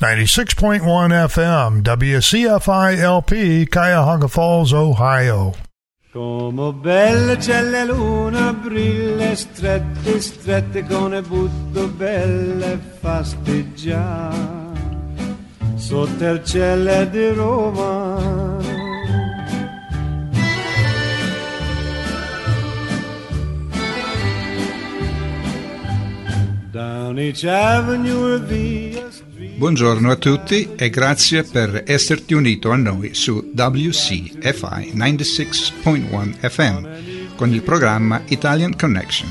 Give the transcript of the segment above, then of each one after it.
96.1 FM, WCFILP, Cuyahoga Falls, Ohio. Come bella c'è la luna, brille strette, strette con e butto belle fasteggia sotto il cielo di Roma. Down each avenue via street. Buongiorno a tutti e grazie per esserti unito a noi su WCFI 96.1 FM con il programma Italian Connection.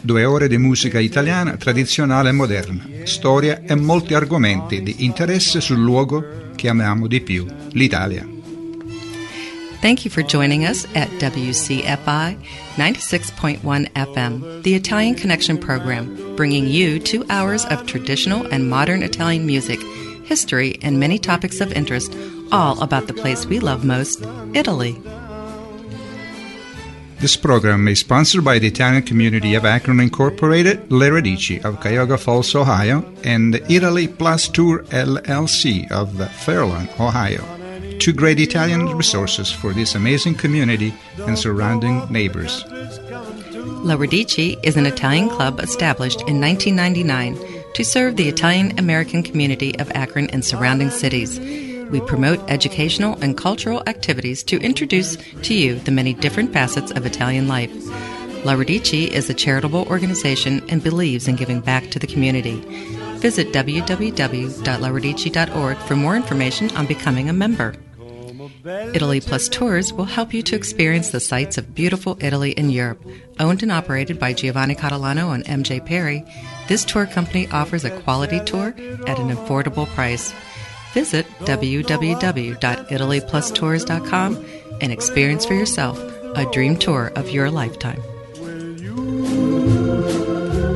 2 ore di musica italiana tradizionale e moderna, storia e molti argomenti di interesse sul luogo che amiamo di più, l'Italia. Thank you for joining us at WCFI 96.1 FM, the Italian Connection program, bringing you 2 hours of traditional and modern Italian music, history, and many topics of interest, all about the place we love most, Italy. This program is sponsored by the Italian community of Akron Incorporated, Le Radici of Cuyahoga Falls, Ohio, and the Italy Plus Tours LLC of Fairlawn, Ohio. 2 great Italian resources for this amazing community and surrounding neighbors. La Radici is an Italian club established in 1999 to serve the Italian-American community of Akron and surrounding cities. We promote educational and cultural activities to introduce to you the many different facets of Italian life. La Radici is a charitable organization and believes in giving back to the community. Visit www.laradici.org for more information on becoming a member. Italy Plus Tours will help you to experience the sights of beautiful Italy and Europe. Owned and operated by Giovanni Catalano and MJ Perry, this tour company offers a quality tour at an affordable price. Visit www.italyplustours.com and experience for yourself a dream tour of your lifetime.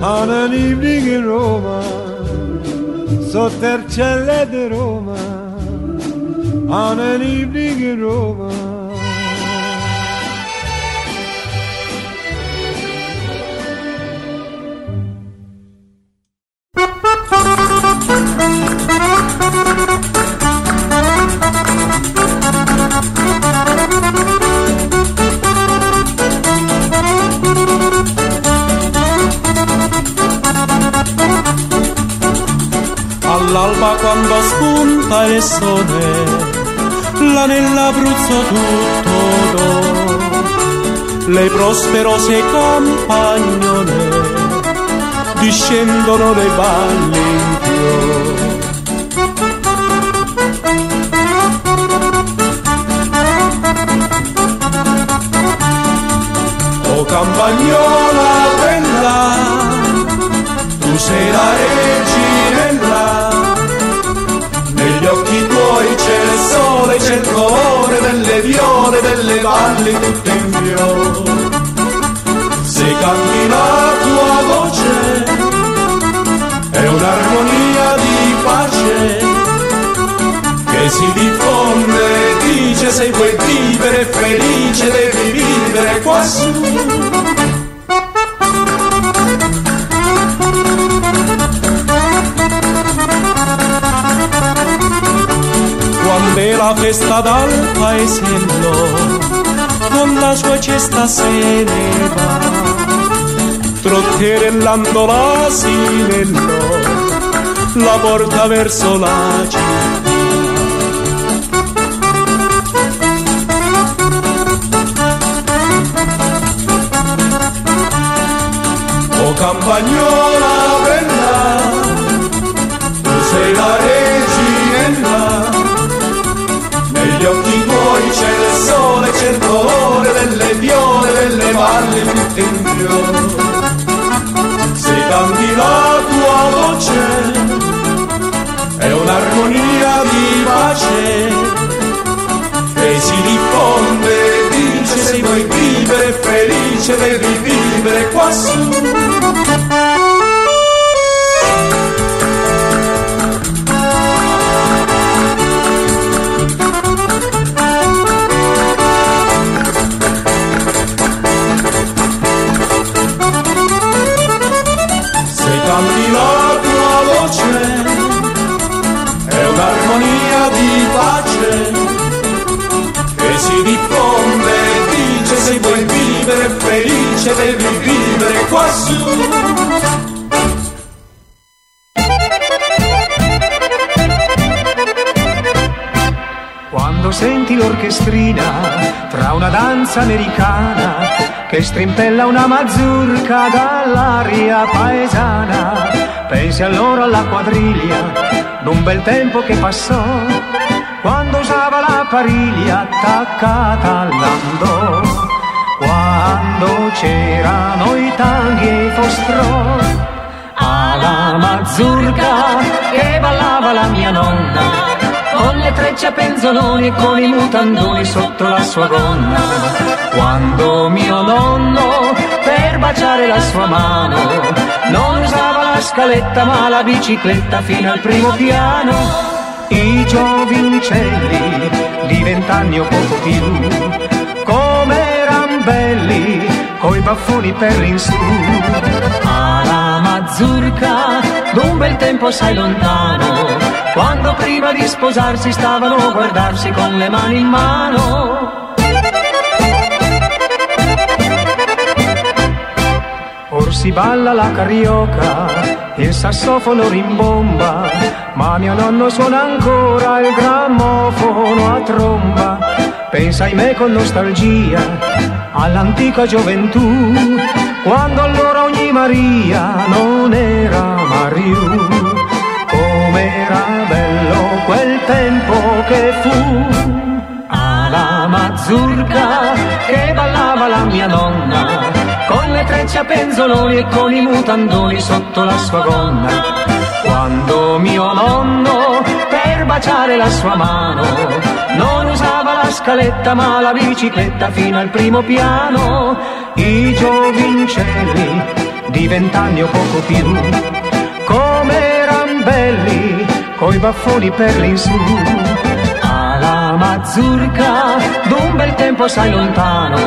On an evening in Roma, sotto il cielo di Roma, on an evening in Roma. All'alba quando spunta il sole, là nell'Abruzzo tutto d'oro, le prosperose campagnole discendono le valli in fior. O campagnola bella, tu sei la reginella. Negli occhi tuoi c'è il sole, c'è il colore delle viole, delle valli tutte in fiore. Se canti la tua voce è un'armonia di pace che si diffonde e dice se vuoi vivere felice devi vivere quassù. Quando è la festa dal paesello, con la sua cesta se ne va, trotterellando l'asinello, la porta verso la città. O campagnola bella, tu sei la reginella. Negli occhi tuoi c'è il sole, c'è il colore delle viole, delle valli tutte in fiore. Se canti la tua voce è un'armonia di pace e si diffonde e dice se vuoi vivere felice devi vivere quassù. Canti la tua voce luce che si diffonde e dice se vuoi vivere felice devi vivere quassù. Senti l'orchestrina tra una danza americana che strimpella una mazurca dall'aria paesana. Pensi allora alla quadriglia d'un bel tempo che passò, quando usava la pariglia attaccata all'andò, quando c'erano i tanghi e i fostrò. Alla mazurca che ballava la mia nonna, con le trecce a penzoloni e con i mutandoni sotto la sua gonna, quando mio nonno per baciare la sua mano non usava la scaletta ma la bicicletta fino al primo piano. I giovincelli di 20 anni o poco più, come eran belli coi baffoni per in su. Alla mazurca d'un bel tempo sai lontano, quando prima di sposarsi stavano a guardarsi con le mani in mano. Or si balla la carioca, il sassofono rimbomba, ma mio nonno suona ancora il grammofono a tromba. Pensa ai me con nostalgia all'antica gioventù, quando allora ogni Maria non era Mariù. Era bello quel tempo che fu. Alla mazurca che ballava la mia nonna, con le trecce a penzoloni e con i mutandoni sotto la sua gonna, quando mio nonno per baciare la sua mano non usava la scaletta ma la bicicletta fino al primo piano. I giovincelli di 20 anni o poco più, come belli coi baffoni per l'insù. Alla mazurca d'un bel tempo assai lontano,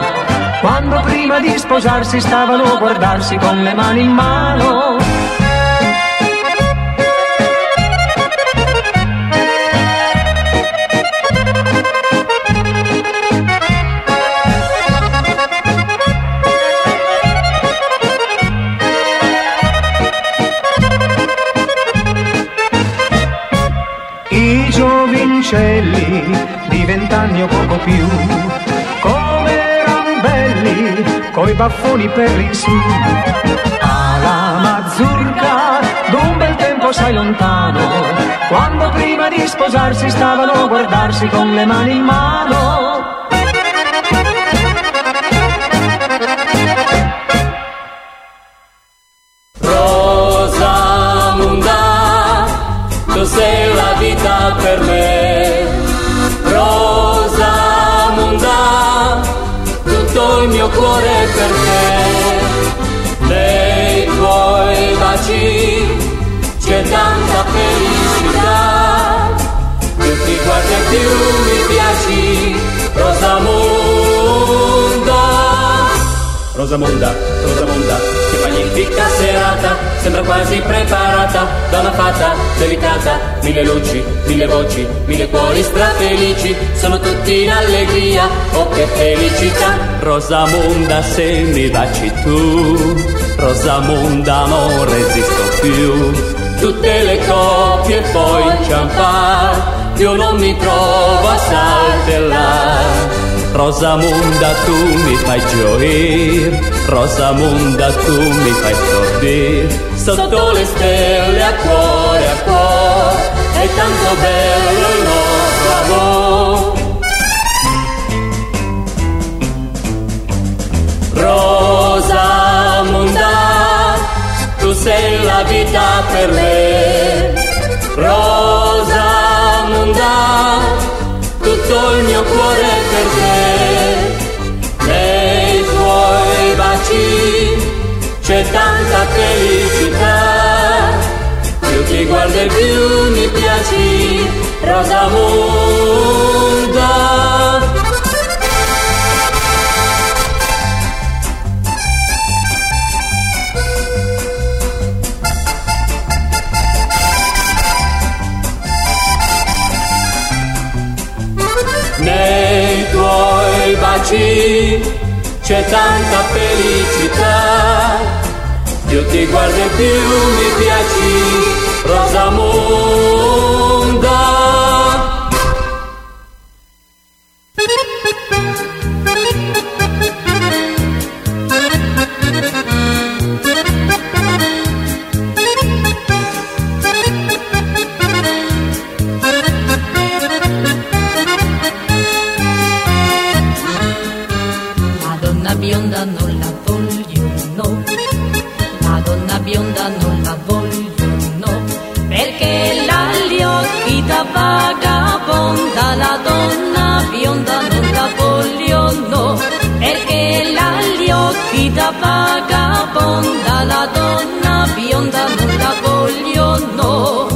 quando prima di sposarsi stavano a guardarsi con le mani in mano. Di 20 anni o poco più, come eran belli coi baffoni per l'insù. Alla mazurca d'un bel tempo sai lontano, quando prima di sposarsi stavano a guardarsi con le mani in mano. Rosamunda, tu sei la vita per me. Cuore per te, dei tuoi baci c'è tanta felicità, più ti guardi e più mi piaci, Rosamunda. Rosamunda, Rosamunda, che magnifica serata, sembra quasi preparata da una fata delicata, mille luci, mille voci, mille cuori strafelici, sono tutti in allegria, oh che felicità. Rosamunda se mi baci tu, Rosamunda non resisto più, tutte le coppie poi inciampar, io non mi trovo a saltellar. Rosamunda tu mi fai gioire, Rosamunda tu mi fai sorridere, sotto le stelle a cuore, è tanto bello il nostro amore. Rosamunda, tu sei la vita per me, Rosamunda, tutto il mio cuore per te, nei tuoi baci c'è tanta felicità, più ti guardo e più mi piaci, Rosamunda. baci, c'è tanta felicità, più ti guardo e più mi piaci, Rosamonda. Vagabonda, la donna bionda non la voglio, no, perché la gli occhi da vagabonda, la donna bionda non la voglio, no.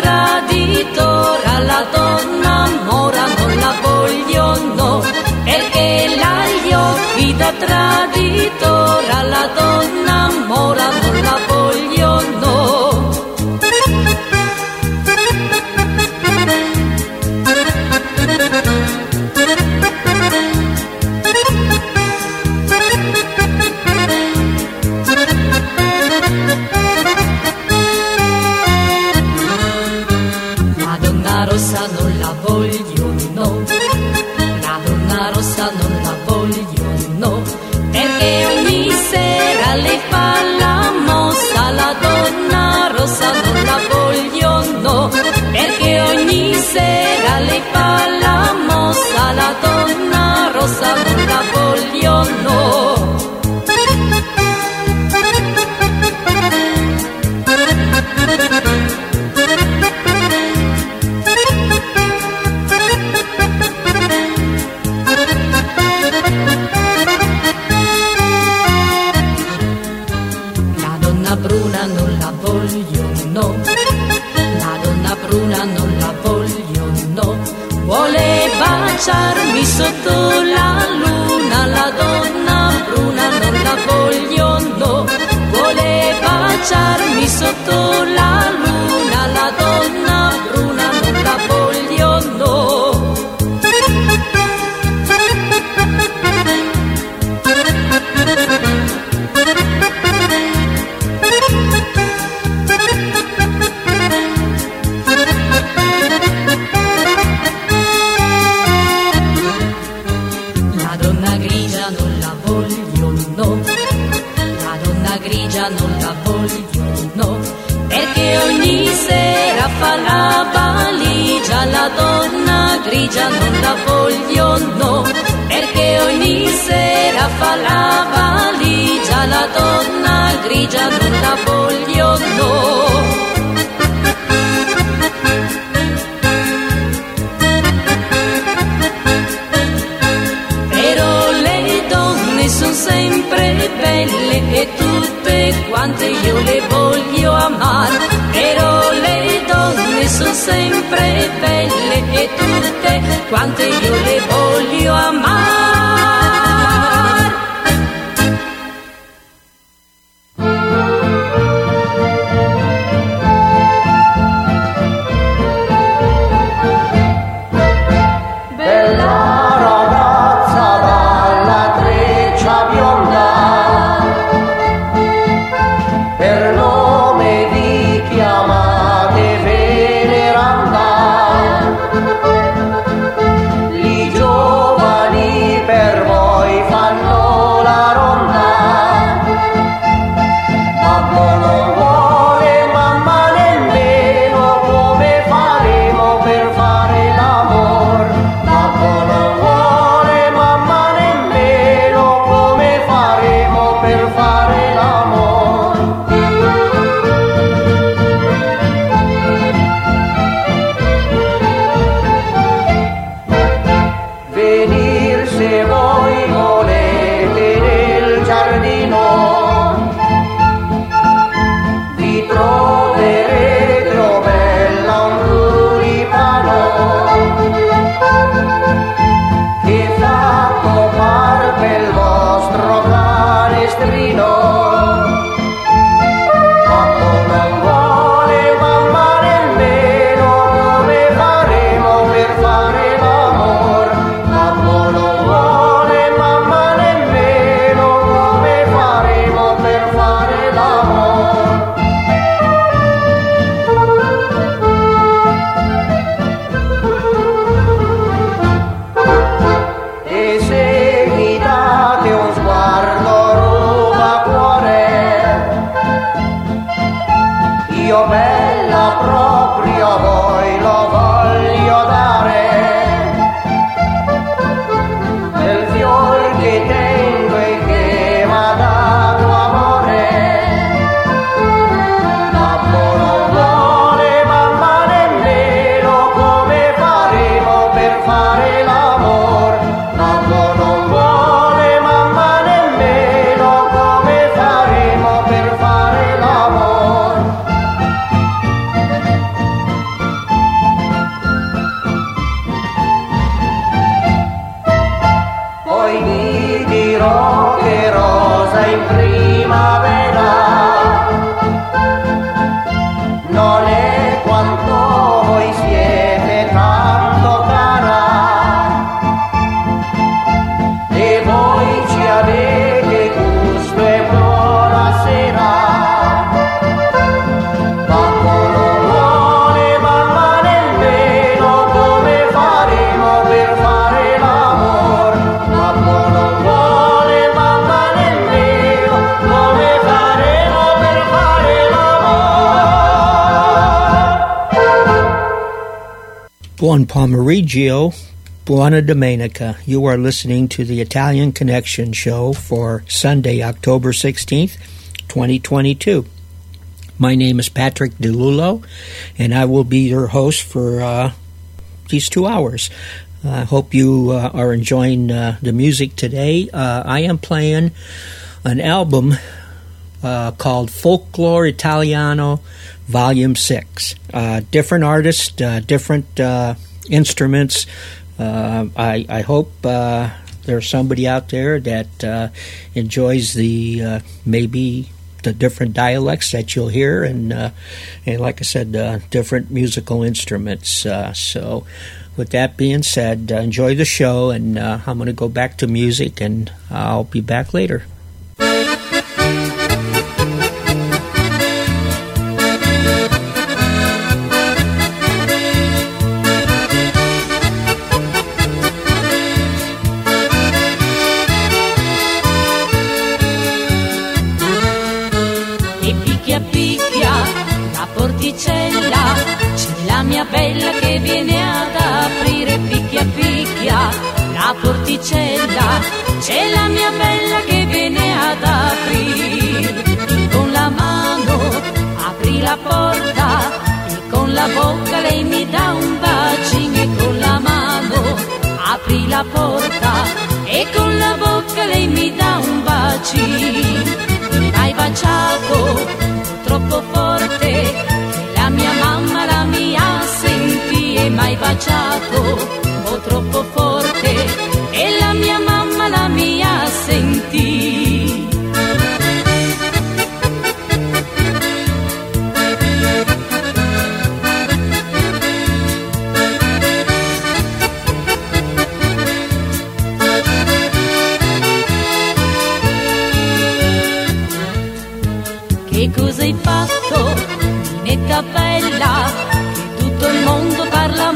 Traditora, la donna mora non la voglio, no, perché la gli occhi da traditora, la donna mora non la voglio, no. Sera le fa la mossa, la donna rossa non la voglio, no. Baciarmi sotto la luna, la donna bruna non la voglio, no, vuole baciarmi sotto la luna, la donna bruna non la voglio, no. La valigia, la donna grigia non la voglio, no, perché ogni sera fa la valigia, la donna grigia non la voglio, no. Sono sempre belle e tutte quante io le voglio amare, però le donne sono sempre belle e tutte quante io le voglio amare. Chiamate veneranda, li giovani Buon pomeriggio, buona domenica. You are listening to the Italian Connection Show for Sunday, October 16th, 2022. My name is Patrick DeLullo, and I will be your host for these 2 hours. I hope you are enjoying the music today. I am playing an album called Folklore Italiano, Volume 6. Different artists, different instruments. I hope there's somebody out there that enjoys the maybe the different dialects that you'll hear and like I said, different musical instruments. So with that being said, enjoy the show, and I'm going to go back to music, and I'll be back later. C'è la mia bella che viene ad aprire, con la mano apri la porta e con la bocca lei mi dà un bacino, e con la mano apri la porta e con la bocca lei mi dà un bacino. Mi hai baciato troppo forte che la mia mamma la mia sentì, e mi hai baciato troppo forte e la mia mamma la mia sentì. Che cosa hai fatto, minetta bella, che tutto il mondo parla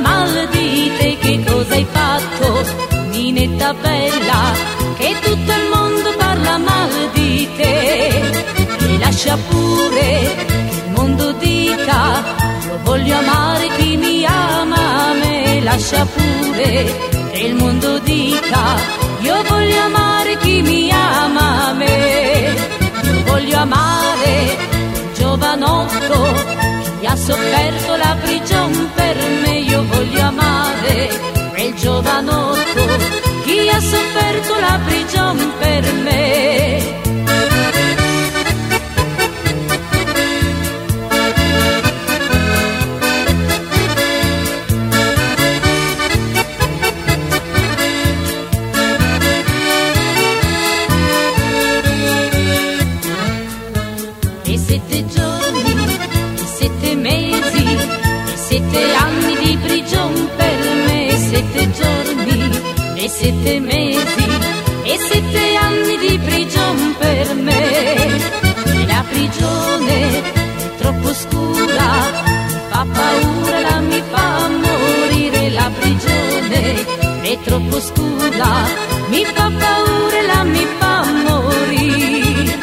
male di te? Che cosa hai fatto, minetta bella, che tutto il mondo parla male di te? E lascia pure che il mondo dica, io voglio amare chi mi ama a me. Lascia pure che il mondo dica, io voglio amare chi mi ama a me. Io voglio amare un giovanotto che ha sofferto la prigione per me. Io voglio amare quel giovanotto che ha sofferto la prigione per me. E 7 mesi e 7 anni di prigione per me. E la prigione è troppo scura, mi fa paura, la mi fa morire. La prigione è troppo scura, mi fa paura, la mi fa morire. E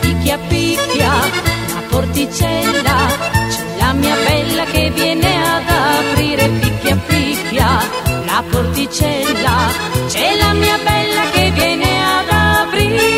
picchia picchia la porticella, c'è la mia bella che viene ad aprire. Picchia picchia la porticella, c'è la mia bella che viene ad aprire.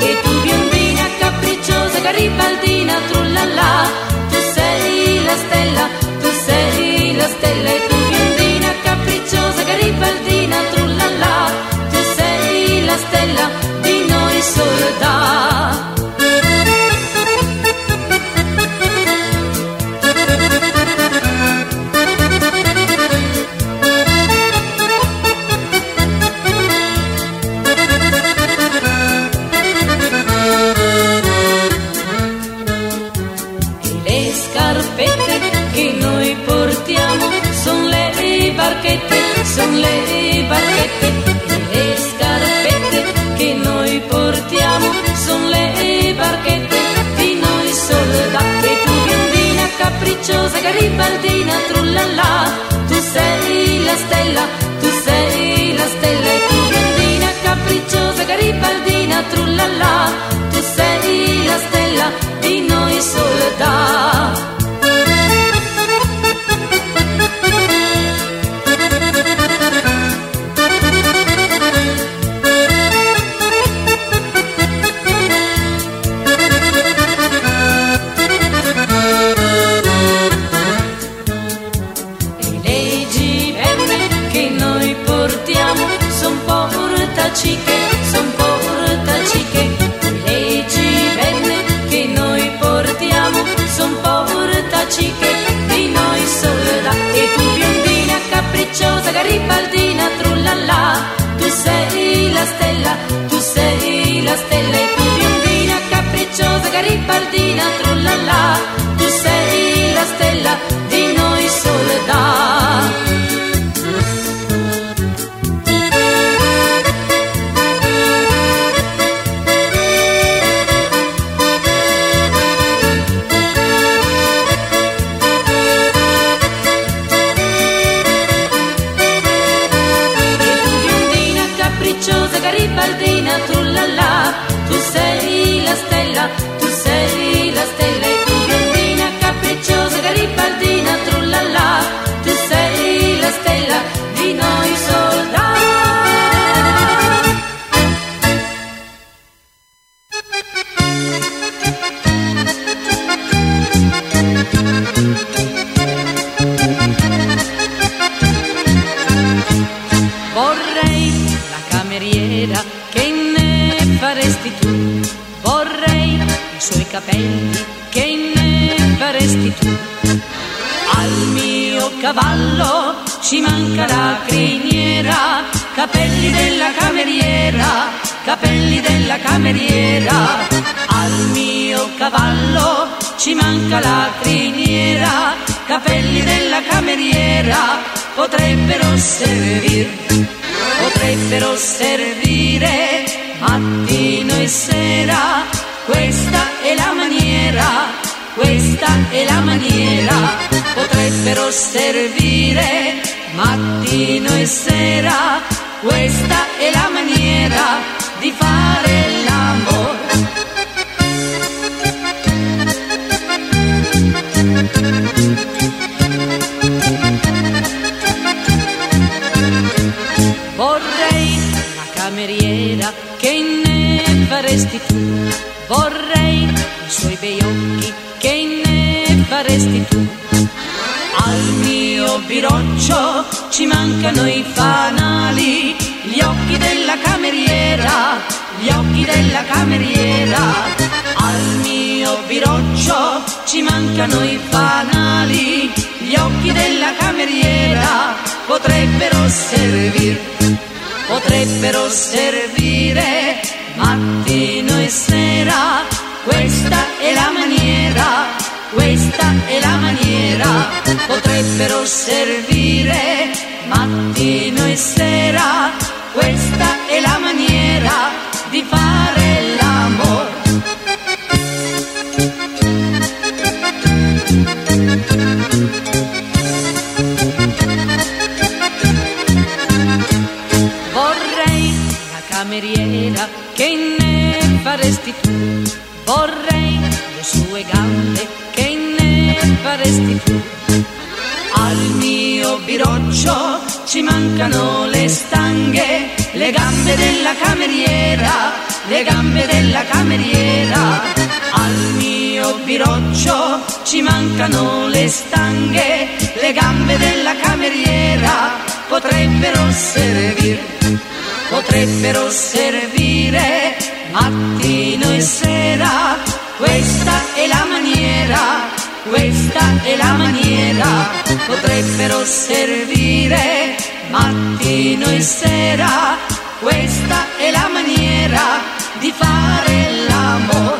E tu biondina capricciosa, garibaldina, trullallà, tu sei la stella, tu sei la stella. E tu biondina capricciosa, garibaldina, trullallà, tu sei la stella di noi soledad. Sono le barchette, le scarpette che noi portiamo, sono le barchette di noi soldati. E tu biondina capricciosa, garibaldina, trullallà, tu sei la stella, tu sei la stella. E tu biondina capricciosa, garibaldina, trullallà, tu sei la stella di noi soldati. Son portaci che le gibelle che noi portiamo, son portaci che di noi soldati. E tu biondina capricciosa, garibaldina, trullallà, tu sei la stella, tu sei la stella. E tu biondina capricciosa, garibaldina, trullallà, tu sei la stella di noi soldati. Potrebbero servire mattino e sera, questa è la maniera, questa è la maniera. Potrebbero servire mattino e sera, questa è la maniera di fare l'amore. Vorrei i suoi bei occhi che ne faresti tu. Al mio biroccio ci mancano i fanali, gli occhi della cameriera, gli occhi della cameriera. Al mio biroccio ci mancano i fanali, gli occhi della cameriera potrebbero servir, potrebbero servire mattino e sera, questa è la maniera, questa è la maniera. Potrebbero servire mattino e sera, questa è la maniera di fare l'amore. Vorrei la cameriera che ne faresti tu, vorrei le sue gambe che ne faresti tu. Al mio biroccio ci mancano le stanghe, le gambe della cameriera, le gambe della cameriera, al mio biroccio ci mancano le stanghe, le gambe della cameriera potrebbero servire mattino e sera, questa è la maniera, questa è la maniera, potrebbero servire mattino e sera, questa è la maniera di fare l'amor.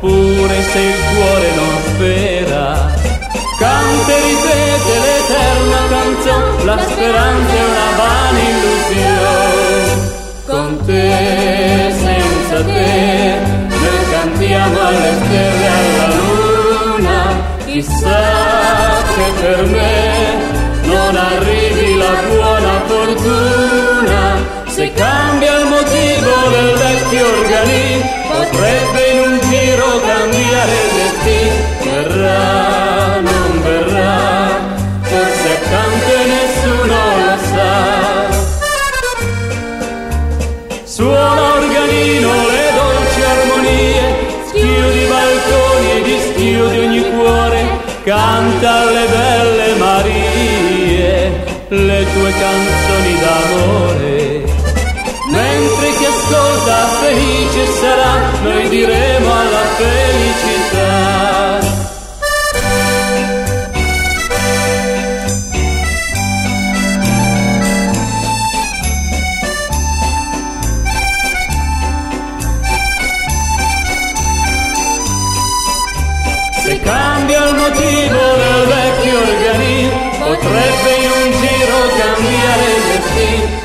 Pure se il cuore non spera, Interisete l'eterna canzone, la speranza è una vana illusione. Con te, senza te, noi cantiamo alle stelle e alla luna. Chissà che per me non arrivi la buona fortuna. Se cambia il motivo del vecchio organi, potrebbe in un giro cambiare il destino. Verrà, non verrà, forse accanto e nessuno lo sa. Suona organino le dolci armonie, schiudi balconi e dischiudi ogni cuore. Canta le belle Marie, le tue canzoni d'amore. Mentre chi ascolta felice sarà, noi diremo alla felicità. Se cambia il motivo del vecchio organino, potrebbe in un giro cambiare il destino.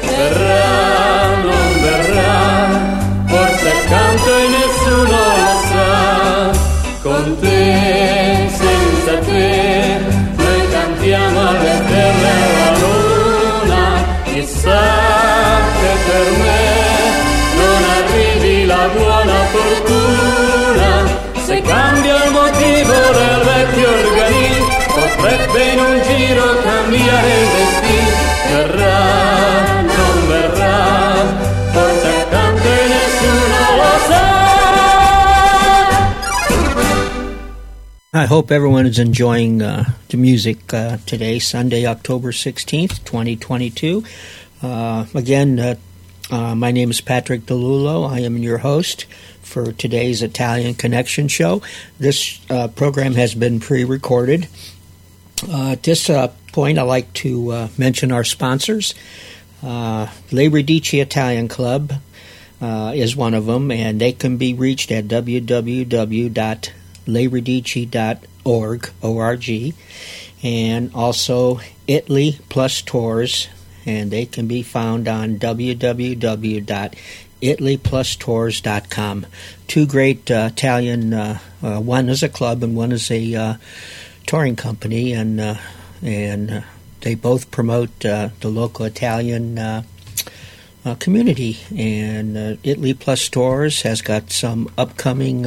Con te, senza te, noi cantiamo alle stelle e alla luna. Chissà che per me non arrivi la buona fortuna. Se cambia il motivo del vecchio organismo, potrebbe in un giro cambiare il destino. Verrà, non verrà, forse accanto e nessuno lo sa. I hope everyone is enjoying the music today, Sunday, October 16th, 2022. Again, my name is Patrick DeLullo. I am your host for today's Italian Connection Show. This program has been pre-recorded. At this point, I'd like to mention our sponsors. Le Radici Italian Club is one of them, and they can be reached at www.com. LeRadici.org, O-R-G, and also Italy Plus Tours, and they can be found on www.italyplustours.com. Two great Italian, one is a club and one is a touring company, and they both promote the local Italian community. And Italy Plus Tours has got some upcoming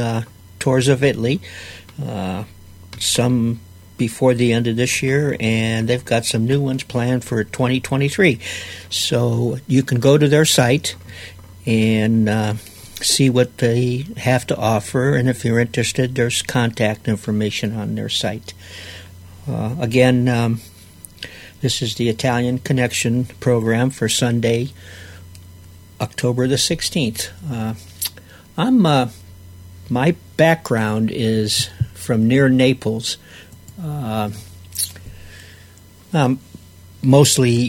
tours of Italy, some before the end of this year, and they've got some new ones planned for 2023. So you can go to their site and see what they have to offer, and if you're interested, there's contact information on their site. Again, this is the Italian Connection program for Sunday, October the 16th. My background is from near Naples, mostly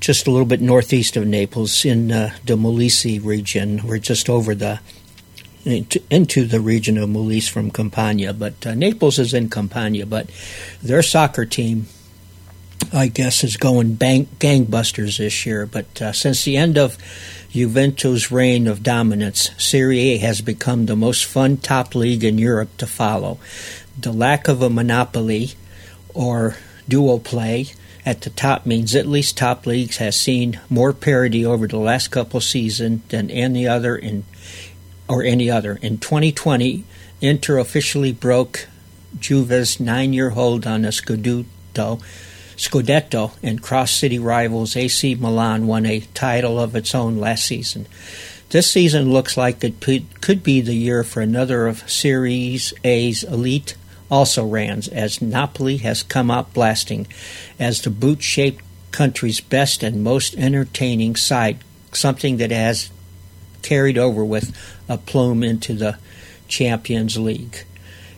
just a little bit northeast of Naples in the Molise region. We're just over into the region of Molise from Campania, but Naples is in Campania. But their soccer team, I guess, is going gangbusters this year. But since the end of Juventus' reign of dominance, Serie A has become the most fun top league in Europe to follow. The lack of a monopoly or duo play at the top means Italy's top leagues has seen more parity over the last couple seasons than any other. In 2020, Inter officially broke Juve's 9-year hold on the Scudetto, and cross-city rivals AC Milan won a title of its own last season. This season looks like it could be the year for another of Serie A's elite also-rans, as Napoli has come out blasting as the boot-shaped country's best and most entertaining side, something that has carried over with aplomb into the Champions League.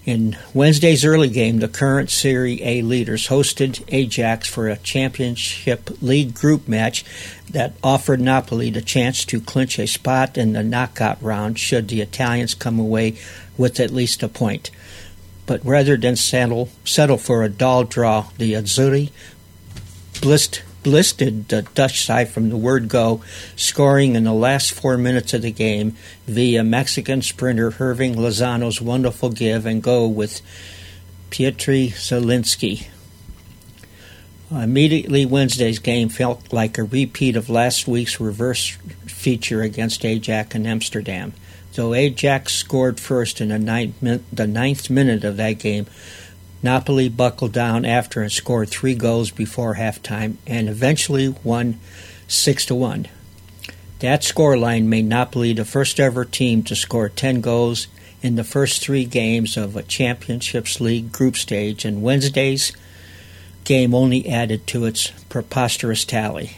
In Wednesday's early game, the current Serie A leaders hosted Ajax for a Championship League group match that offered Napoli the chance to clinch a spot in the knockout round should the Italians come away with at least a point. but rather than settle for a dull draw, the Azzurri blisted the Dutch side from the word go, scoring in the last 4 minutes of the game via Mexican sprinter Irving Lozano's wonderful give and go with Piotr Zieliński. Immediately, Wednesday's game felt like a repeat of last week's reverse feature against Ajax in Amsterdam. Though Ajax scored first in the ninth minute of that game, Napoli buckled down after and scored 3 goals before halftime and eventually won 6-1. That scoreline made Napoli the first ever team to score 10 goals in the first 3 games of a Championships League group stage, and Wednesday's game only added to its preposterous tally.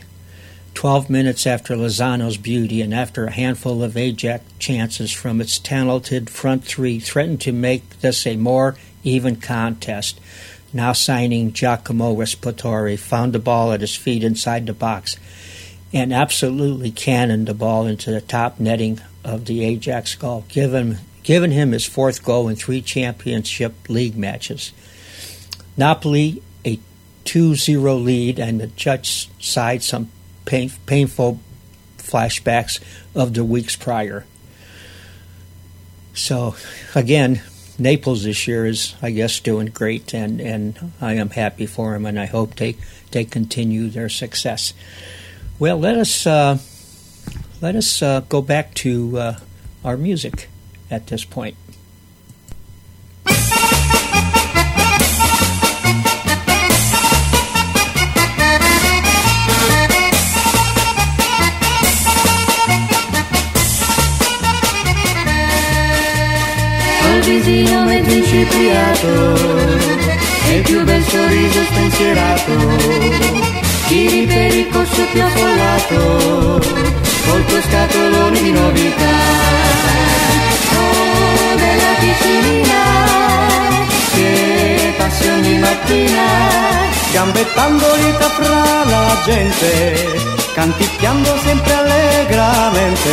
12 minutes after Lozano's beauty and after a handful of Ajax chances from its talented front three threatened to make this a more even contest, now signing Giacomo Raspadori found the ball at his feet inside the box and absolutely cannoned the ball into the top netting of the Ajax goal, giving him his 4th goal in 3 Championship League matches. Napoli, a 2-0 lead, and the Dutch side some painful flashbacks of the weeks prior. So, again, Naples this year is, I guess, doing great, and I am happy for them, and I hope they continue their success. Well, let us go back to our music at this point. Visino mentre incipriato e il più bel sorriso spensierato giri per il corso più affollato col tuo scatolone di novità. Oh, bella Ticinina, che passi ogni mattina gambettando lita fra la gente, canticchiando sempre allegramente.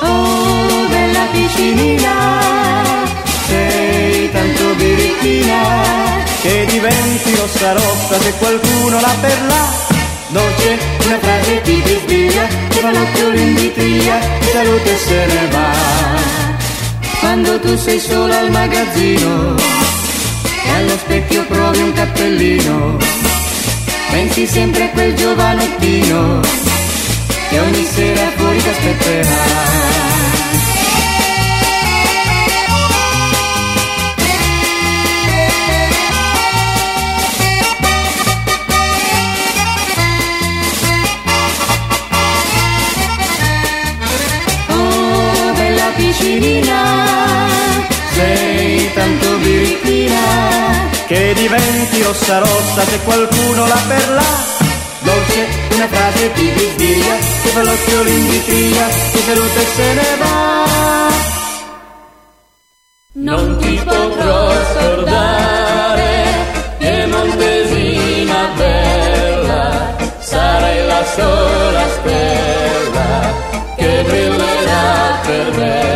Oh, bella Ticinina, sei tanto birichina che diventi rossa rossa se qualcuno la perla. Dolce, una frase ti desvia, ti fa l'occhiolo in vitria, ti saluta e se ne va. Quando tu sei sola al magazzino e allo specchio provi un cappellino, pensi sempre a quel giovanottino che ogni sera fuori ti aspetterà. Sei tanto birichina che diventi rossa rossa se qualcuno la perla. Dolce, una frase ti disvia, ti fa l'occhiolo in vitria, ti saluta e se ne va. Non ti potrò scordare, piemontesina bella, sarai la sola stella che brillerà per me.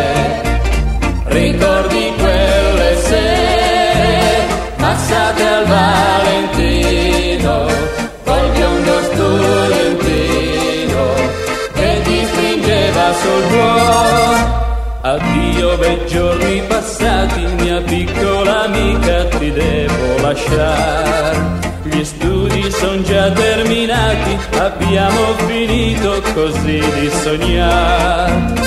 Addio bei giorni passati, mia piccola amica, ti devo lasciar. Gli studi son già terminati, abbiamo finito così di sognare.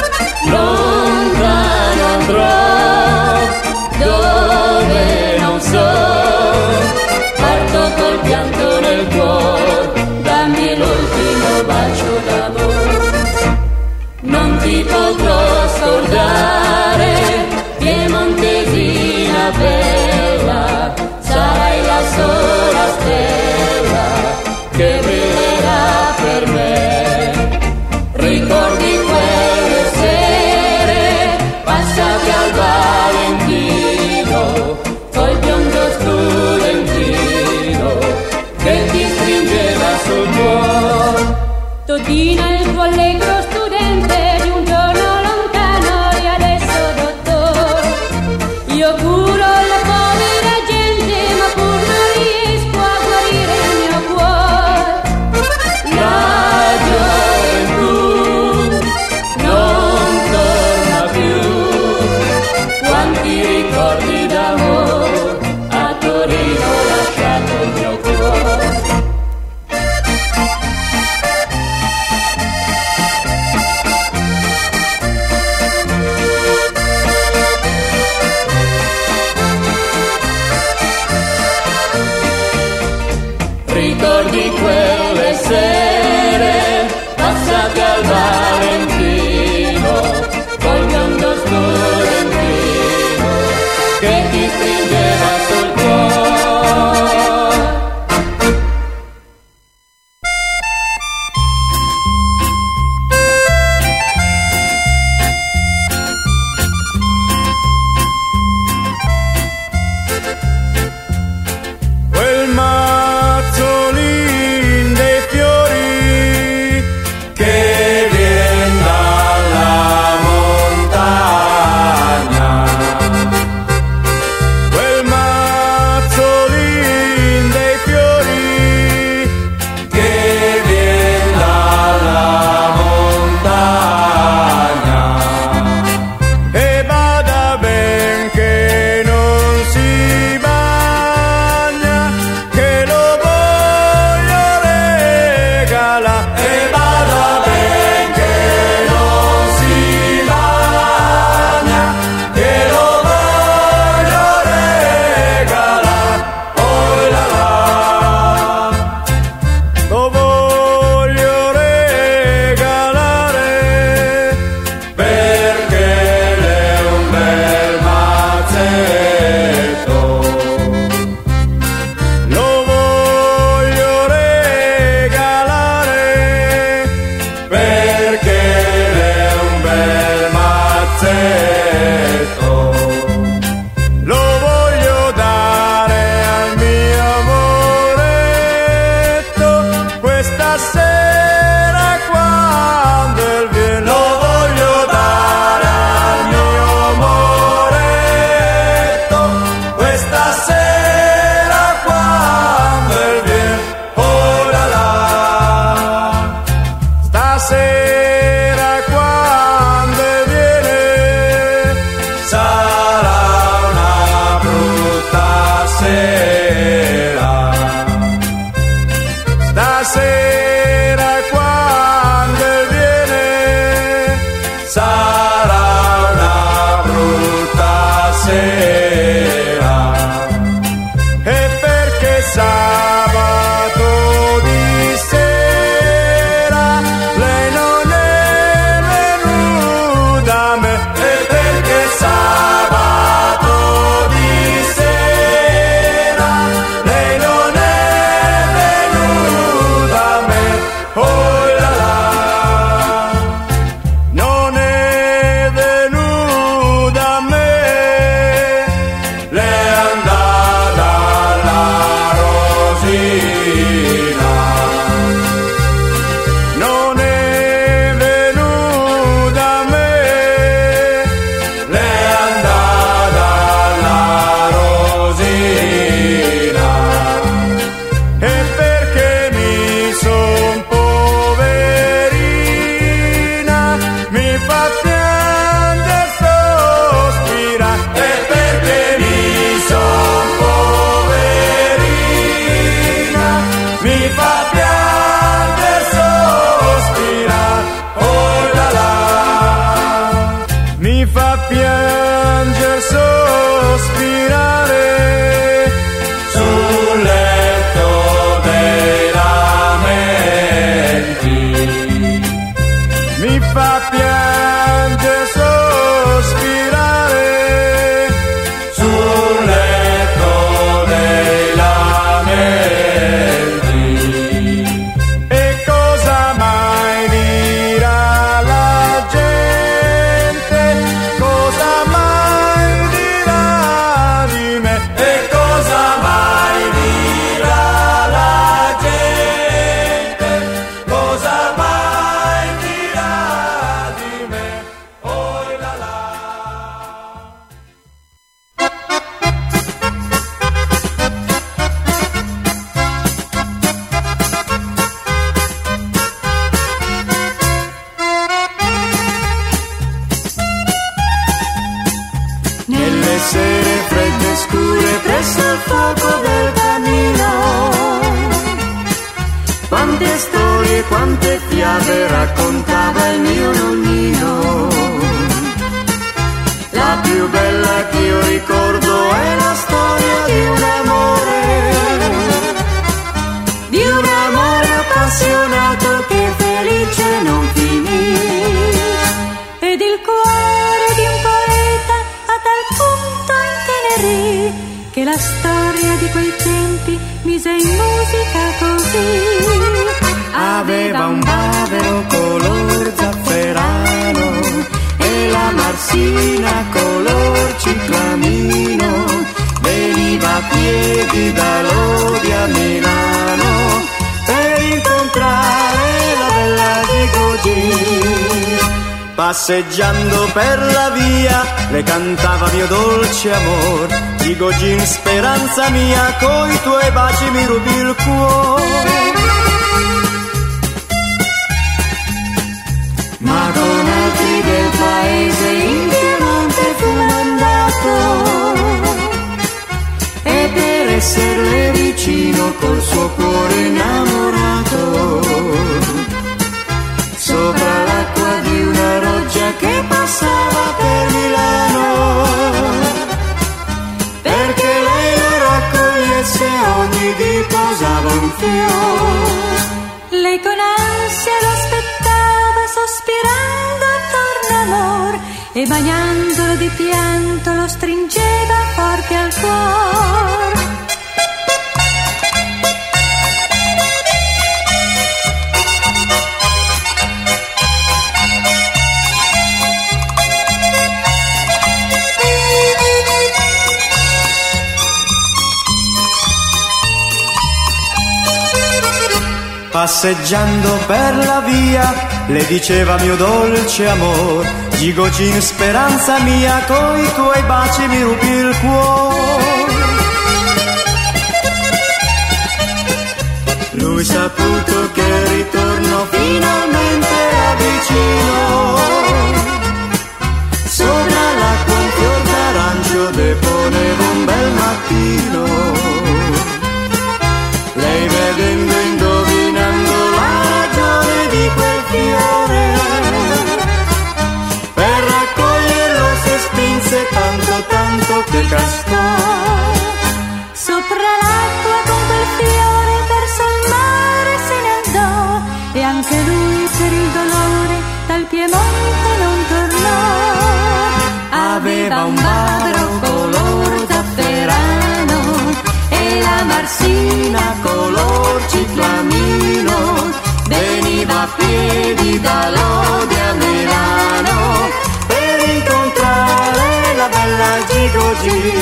Lontano andrò, dove non so, parto col pianto nel cuore, dammi l'ultimo bacio d'amore. Non ti potrò scordare, piemontesina bella, sarai la sola stella che brillerà per me. Ricordi quelle sere passate al Valentino, col biondo studentino che ti stringeva sul cuore. Totina il tuo allegro studente. Io curo la sera quando viene sarà una brutta sera, e perché sabato di sera lei non è venuta a me, e perché sabato di sera lei non è venuta a me, oh la la, non è venuta a me, lei è andata alla Rosina, non è venuta a me, lei è andata alla Rosina, e perché mi son poverina, mi fa piangere sospira, e perché mi son poverina, mi fa piangere sospira, oh la la, mi fa piangere sospirare sul letto dei lamenti, mi fa piangere sospirare sul letto dei lamenti. E cosa mai dirà la gente? Cosa mai dirà di me? E cosa mai dirà la gente? Cosa mai dirà di me? Oh la la. Nelle sere fredde e scure presso il fuoco del camino, quante storie, quante fiabe raccontava il mio nonnino. La più bella che io ricordo è la storia di un amore appassionato che felice non finì. Ed il cuore di un poeta a tal punto intenerì che la storia di quei tempi mise in musica così. Aveva un bavero color zafferano e la marsina color ciclamino, veniva a piedi da Lodi a Milano per incontrare la bella di Codì. Passeggiando per la via le cantava mio dolce amor, di Gogin speranza mia, coi tuoi baci mi rubi il cuore. Ma con altri del paese in Piemonte fu mandato, e per esserle vicino col suo cuore innamorato, sopra l'acqua di una roggia che passava per Milano, perché lei lo raccogliesse ogni dì posava un fiore. Lei con ansia lo aspettava sospirando attorno all'or, e bagnandolo di pianto lo stringeva forte al cuor. Passeggiando per la via le diceva mio dolce amor, di Gogin speranza mia, coi tuoi baci mi rubi il cuore. Lui saputo che il ritorno finalmente era vicino, sopra l'acqua un fior d'arancio deponeva un bel mattino, lei vedendo indovinando restò sopra l'acqua con quel fiore, verso il mare se ne andò, e anche lui per il dolore dal Piemonte non tornò. Aveva un magro color zafferano e la marsina color ciclamino, veniva a piedi da Lodi a Milano per incontrare la bella Gigogì.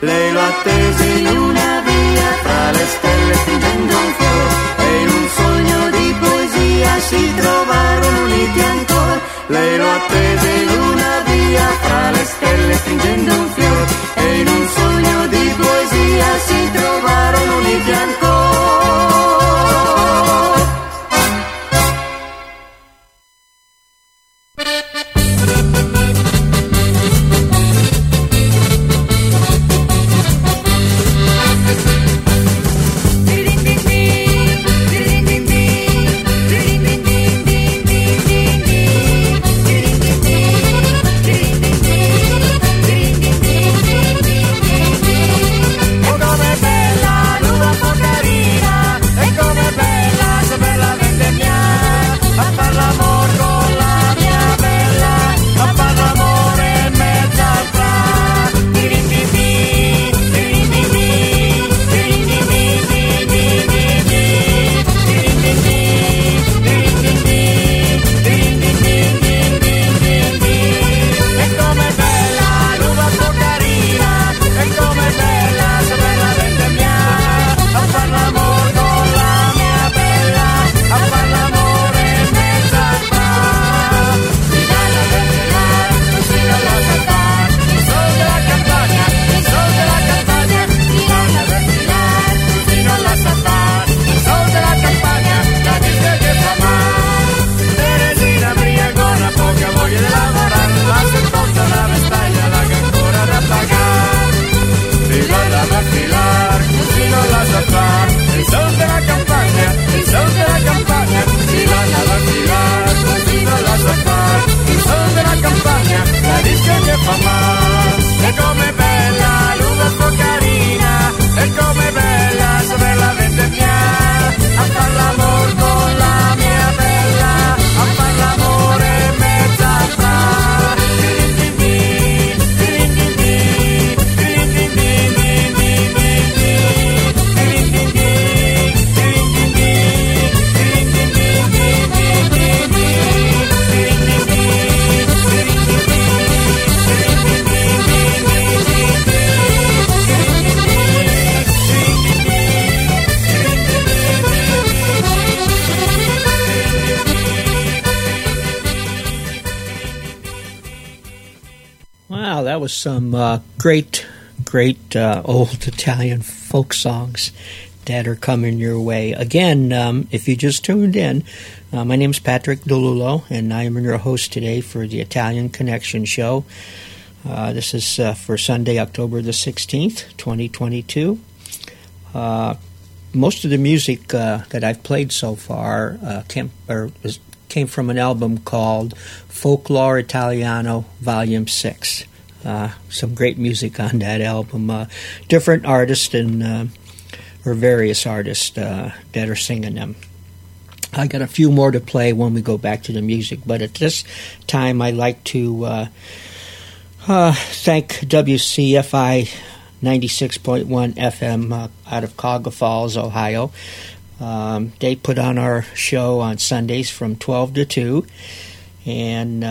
Lei lo attese in una via tra le stelle fingendo un fiore, e in un sogno di poesia si trovarono uniti ancora. Lei lo attese in una via tra le stelle fingendo un fiore, e in un sogno di poesia si trovarono uniti ancora. That was some great old Italian folk songs that are coming your way. Again, if you just tuned in, my name is Patrick DeLullo, and I am your host today for the Italian Connection Show. This is for Sunday, October the 16th, 2022. Most of the music that I've played so far came from an album called Folklore Italiano, Volume 6. Some great music on that album. Different artists and or various artists that are singing them. I got a few more to play when we go back to the music, but at this time I'd like to thank WCFI 96.1 FM out of Cuyahoga Falls, Ohio. They put on our show on Sundays from 12 to 2. And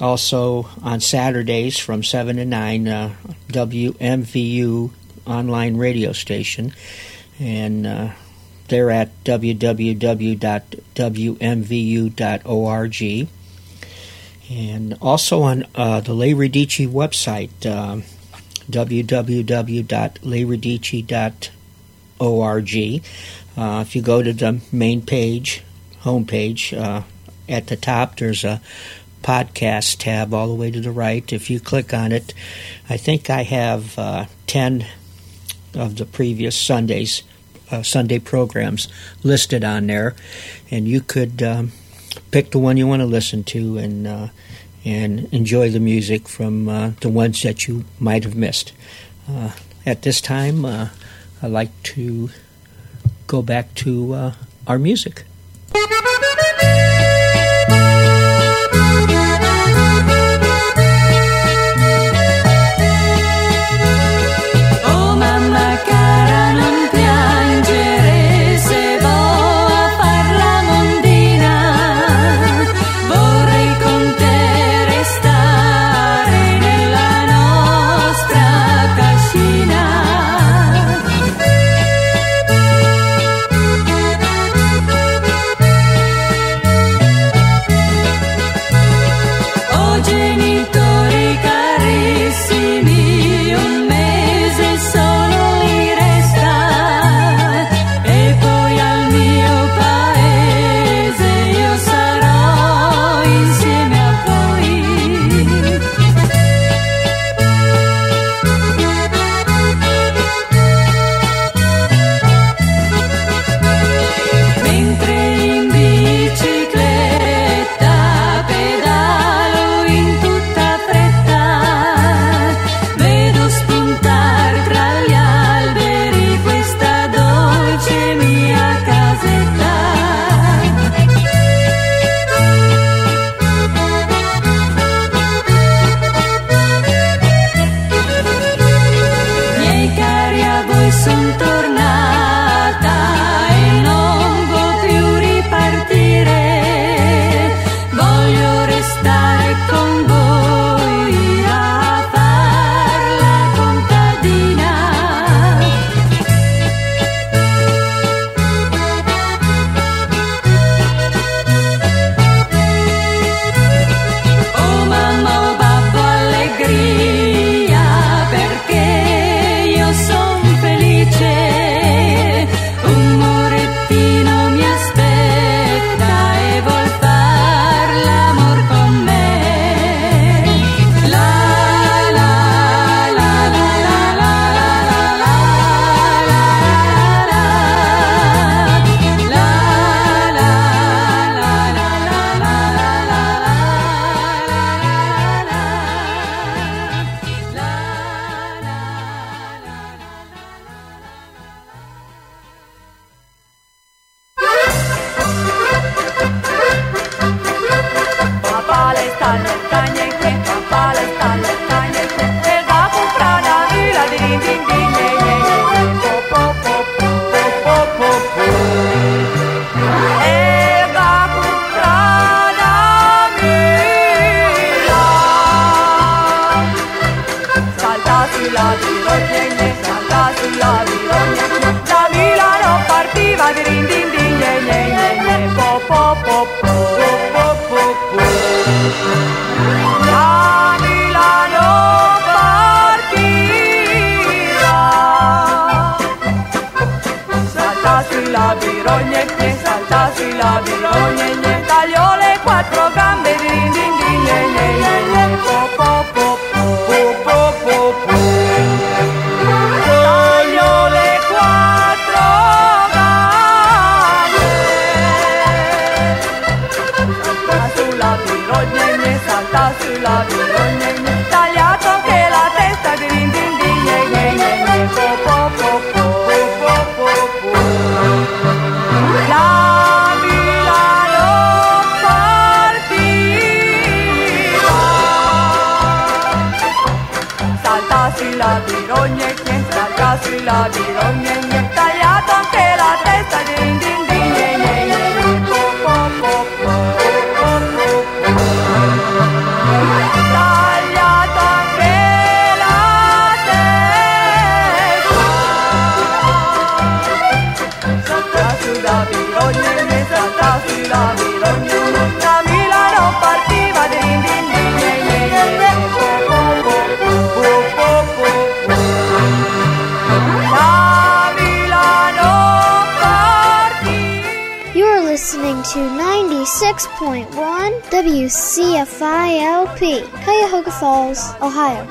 also on Saturdays from 7 to 9, WMVU online radio station. And they're at www.wmvu.org. And also on the Le Radici website, www.leradici.org. If you go to the main page, homepage, at the top, there's a podcast tab all the way to the right. If you click on it, I think I have 10 of the previous Sunday programs listed on there, and you could pick the one you want to listen to, and and enjoy the music from the ones that you might have missed. At this time, I like to go back to our music. WCFILP, Cuyahoga Falls, Ohio.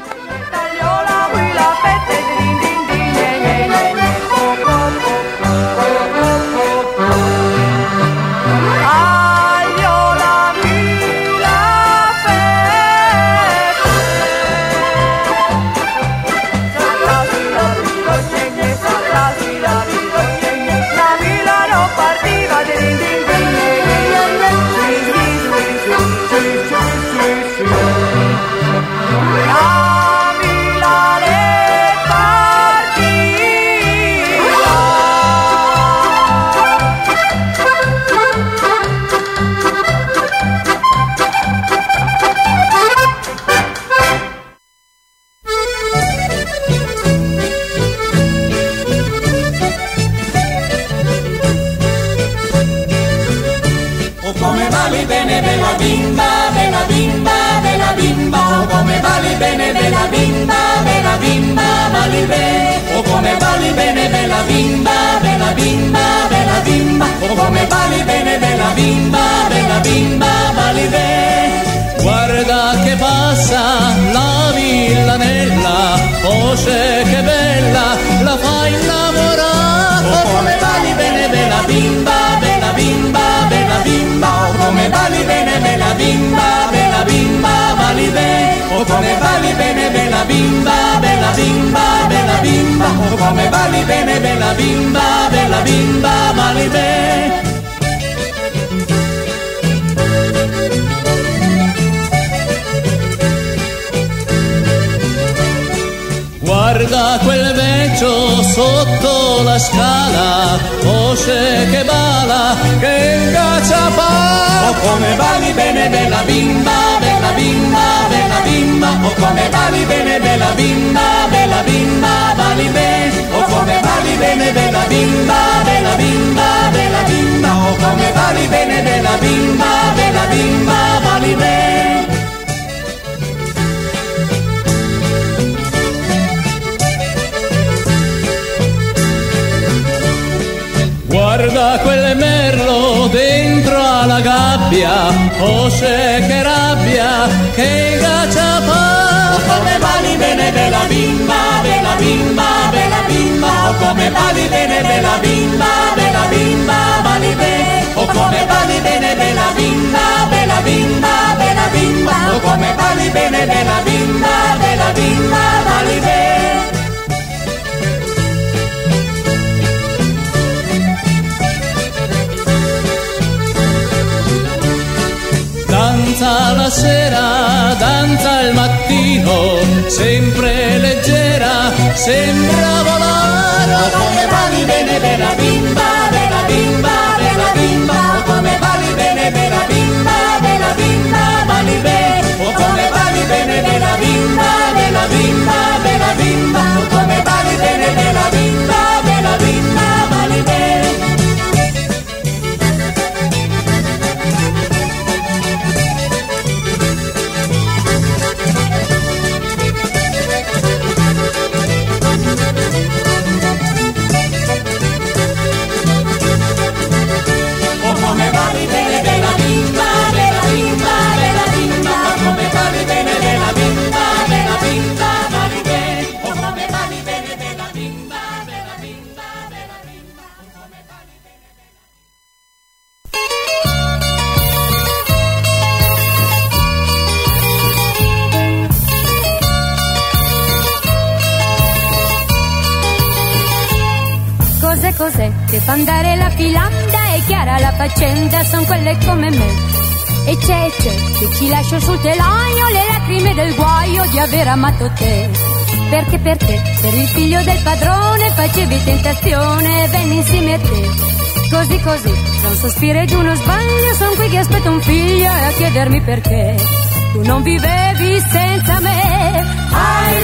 bene della bimba, della bimba, della bimba, oh come vali bene della bimba, vali bene, oh come vali bene della bimba, della bimba, della bimba, oh come vali bene della bimba, vali bene. Guarda che passa la villanella, voce che bella, la fa innamorare. Oh come vali bene della bimba, bella bimba, bella bimba, oh come vali bene bella bimba, vali bene. Oh come vali bene bella bimba, bella bimba, bella bimba, oh come vali bene bella bimba, vali bene. Guarda quel vecchio sotto la scala, voce che balla, che ingaggia fa. Oh come balli bene bella bimba, bella bimba, bella bimba, oh come balli bene bella bimba, balli bene. Oh come balli bene bella bimba, bella bimba, bella bimba, oh come balli bene bella bimba, balli bene. Guarda quel merlo dentro alla gabbia, voce che rabbia, che gaccia fa. Oh come balli bene della bimba, della bimba, della bimba, oh come balli bene della bimba, balli bene. Oh come balli bene della bimba, della bimba, della bimba, oh come balli bene della bimba, balli bene. Danza la sera, danza il mattino, sempre leggera, sembra volare. Oh come balli bene della bimba, della bimba, della bimba, oh come balli bene della bimba, balli bene. Oh come balli bene della bimba, della bimba, della bimba, oh come balli bene della bimba, balli bene. Cos'è che fa andare la filanda? È chiara la faccenda, son quelle come me. E c'è che ci lascio sul telaio le lacrime del guaio di aver amato te. Perché per il figlio del padrone facevi tentazione e venne insieme a te. Così, non sospiro ed uno sbaglio, son qui che aspetto un figlio e a chiedermi perché. Tu non vivevi senza me. Hai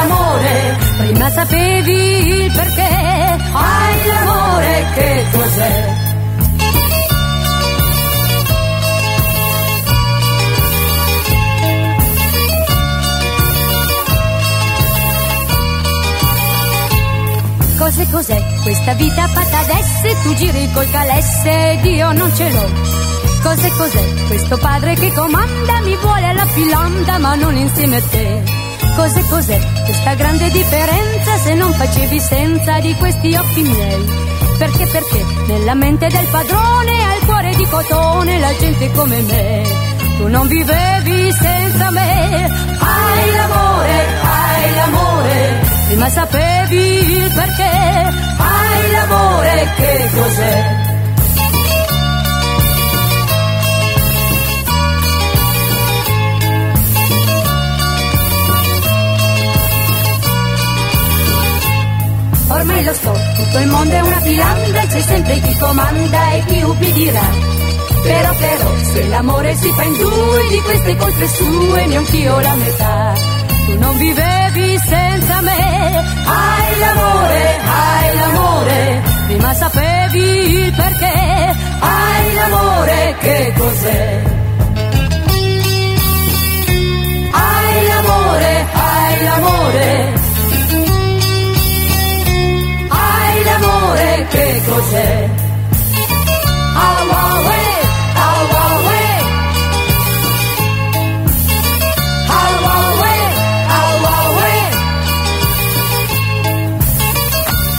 l'amore, prima sapevi il perché. Hai l'amore, che cos'è? Cos'è questa vita fatta adesso? Tu giri col calesse ed io non ce l'ho. Cos'è questo padre che comanda, mi vuole alla filanda ma non insieme a te. Cos'è questa grande differenza, se non facevi senza di questi occhi miei. Perché nella mente del padrone al cuore di cotone la gente come me. Tu non vivevi senza me. Hai l'amore, prima sapevi il perché. Hai l'amore, che cos'è? Ormai lo so, tutto il mondo è una filanda, c'è sempre chi comanda e chi ubbidirà. Però, se l'amore si fa in due, di queste colpe sue neanch'io la metà. Tu non vivevi senza me. Hai l'amore, prima sapevi il perché. Hai l'amore, che cos'è. Hai l'amore, hai l'amore, che cos'è? Hawawe, Hawawe, Hawawe, Hawawe,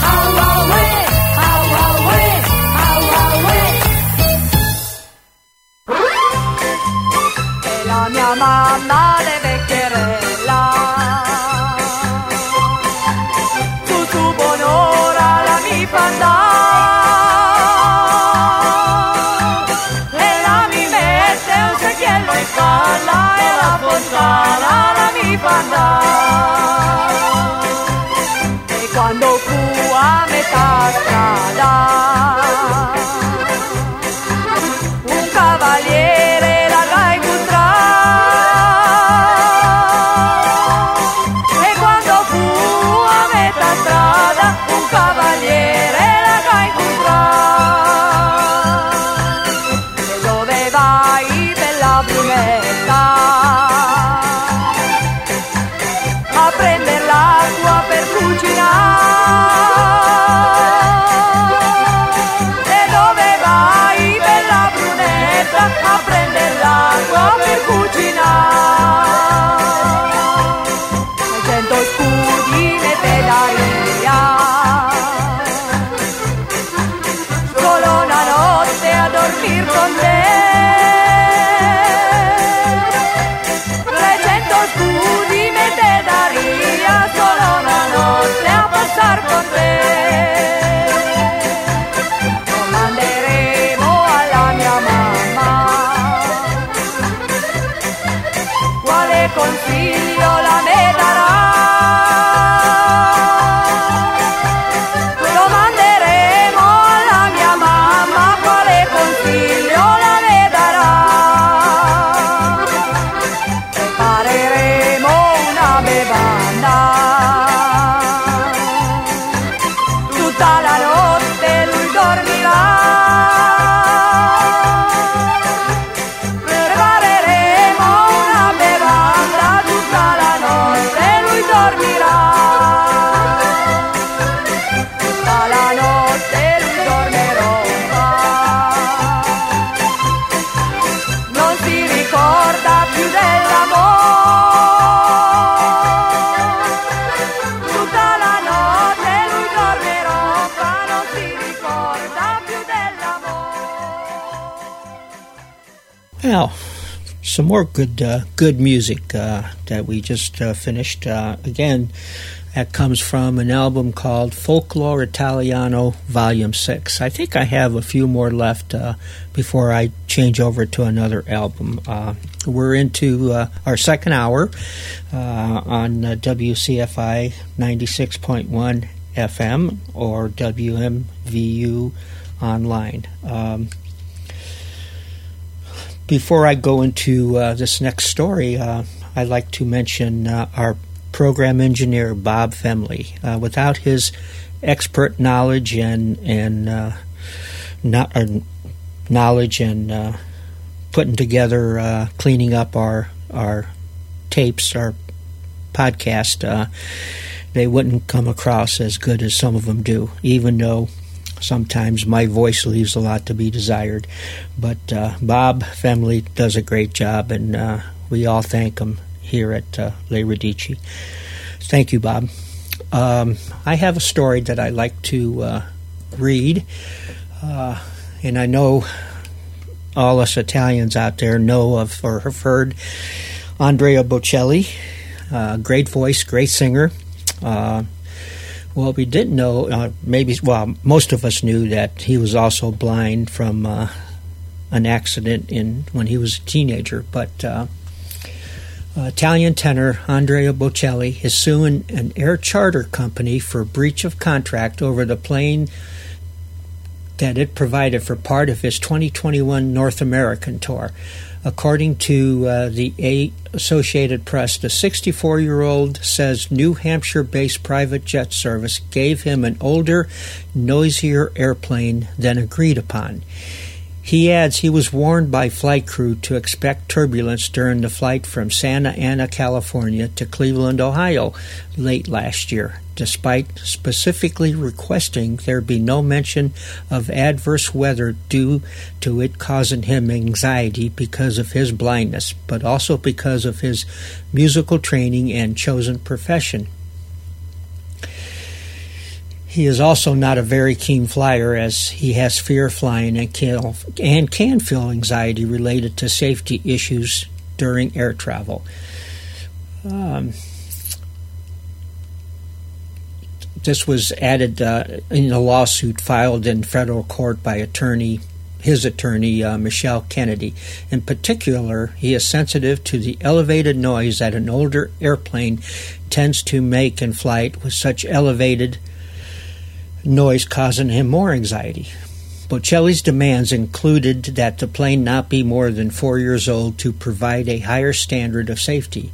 Hawawe, Hawawe, Hawawe. E la mia mamma le vecchierella tutto buon'ora la mi fa andare. Palla e la fontana la mi parla. E quando fu a metà strada un cavaliere la raiutrà. E quando fu a metà strada un cavaliere la raiutrà. E dove vai? La brunetta a prendere l'acqua per cucinare. E dove vai, bella brunetta, a prendere l'acqua per cucinare? 100 scudi ne te dai solo una notte a dormir con te. 300 scudi me te daría solo una noche a pasar con te. Lo manderemo a la mia mamma, quale consiglio la me dará. Lo manderemo a la mia mamma, quale consiglio la me dará. Tutta la notte lui dormirà. Prepareremo una bevanda, tutta la notte lui dormirà. Tutta la notte lui dormirà. Non si ricorda più dell'amore. Now, some more good music that we just finished. Again, that comes from an album called Folklore Italiano, Volume 6. I think I have a few more left before I change over to another album. We're into our second hour on WCFI 96.1 FM or WMVU online. Before I go into this next story, I'd like to mention our program engineer, Bob Femley. Without his expert knowledge and putting together, cleaning up our tapes, our podcast, they wouldn't come across as good as some of them do, even though sometimes my voice leaves a lot to be desired, but Bob Femley does a great job, and we all thank him here at Le Radici. Thank you, Bob. I have a story that I like to read, and I know all us Italians out there know of or have heard Andrea Bocelli, great voice, great singer. Well, we didn't know, most of us knew that he was also blind from an accident when he was a teenager. But Italian tenor Andrea Bocelli is suing an air charter company for breach of contract over the plane that it provided for part of his 2021 North American tour. According to the Associated Press, the 64-year-old says New Hampshire-based private jet service gave him an older, noisier airplane than agreed upon. He adds he was warned by flight crew to expect turbulence during the flight from Santa Ana, California to Cleveland, Ohio late last year, despite specifically requesting there be no mention of adverse weather due to it causing him anxiety because of his blindness, but also because of his musical training and chosen profession. He is also not a very keen flyer, as he has fear flying and can feel anxiety related to safety issues during air travel. This was added in a lawsuit filed in federal court by his attorney, Michelle Kennedy. In particular, he is sensitive to the elevated noise that an older airplane tends to make in flight, with such elevated noise causing him more anxiety. Bocelli's demands included that the plane not be more than 4 years old to provide a higher standard of safety.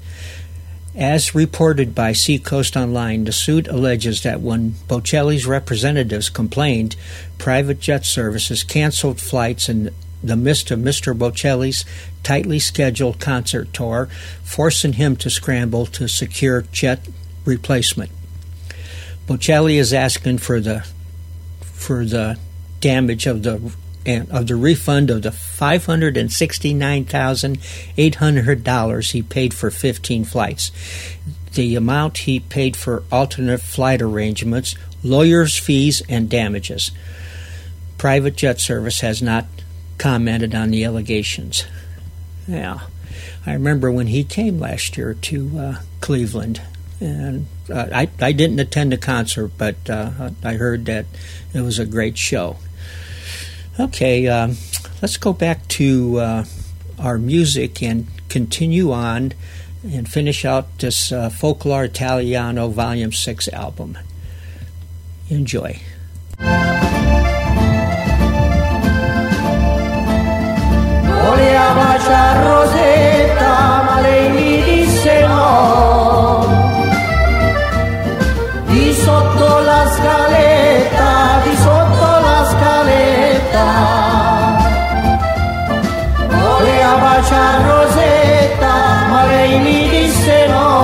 As reported by Seacoast Online, the suit alleges that when Bocelli's representatives complained, private jet services canceled flights in the midst of Mr. Bocelli's tightly scheduled concert tour, forcing him to scramble to secure jet replacement. Bocelli is asking for the damage of the refund of the $569,800 he paid for 15 flights, the amount he paid for alternate flight arrangements, lawyers' fees, and damages. Private jet service has not commented on the allegations. Yeah, I remember when he came last year to Cleveland, and I didn't attend the concert, but I heard that it was a great show. Okay, let's go back to our music and continue on and finish out this Folklore Italiano Volume 6 album. Enjoy. Voleva baciar Rosetta, ma lei mi disse no. Di sotto la scaletta, di sotto la scaletta. Voleva baciar Rosetta, ma lei mi disse no.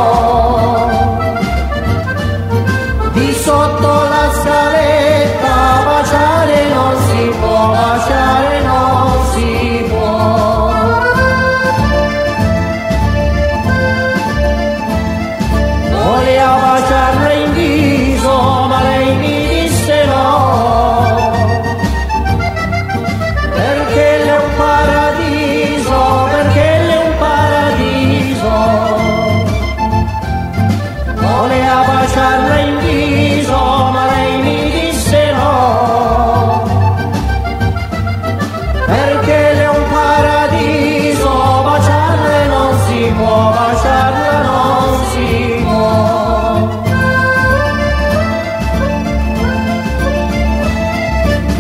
Di sotto la scaletta, baciare non si può, baciare non si può. Voleva baciarla in viso, ma lei mi disse no, perché lei è un paradiso, perché lei è un paradiso. Voleva baciarla in viso, ma lei mi disse no, perché lei è un paradiso, baciarla non si può, baciarla non si può.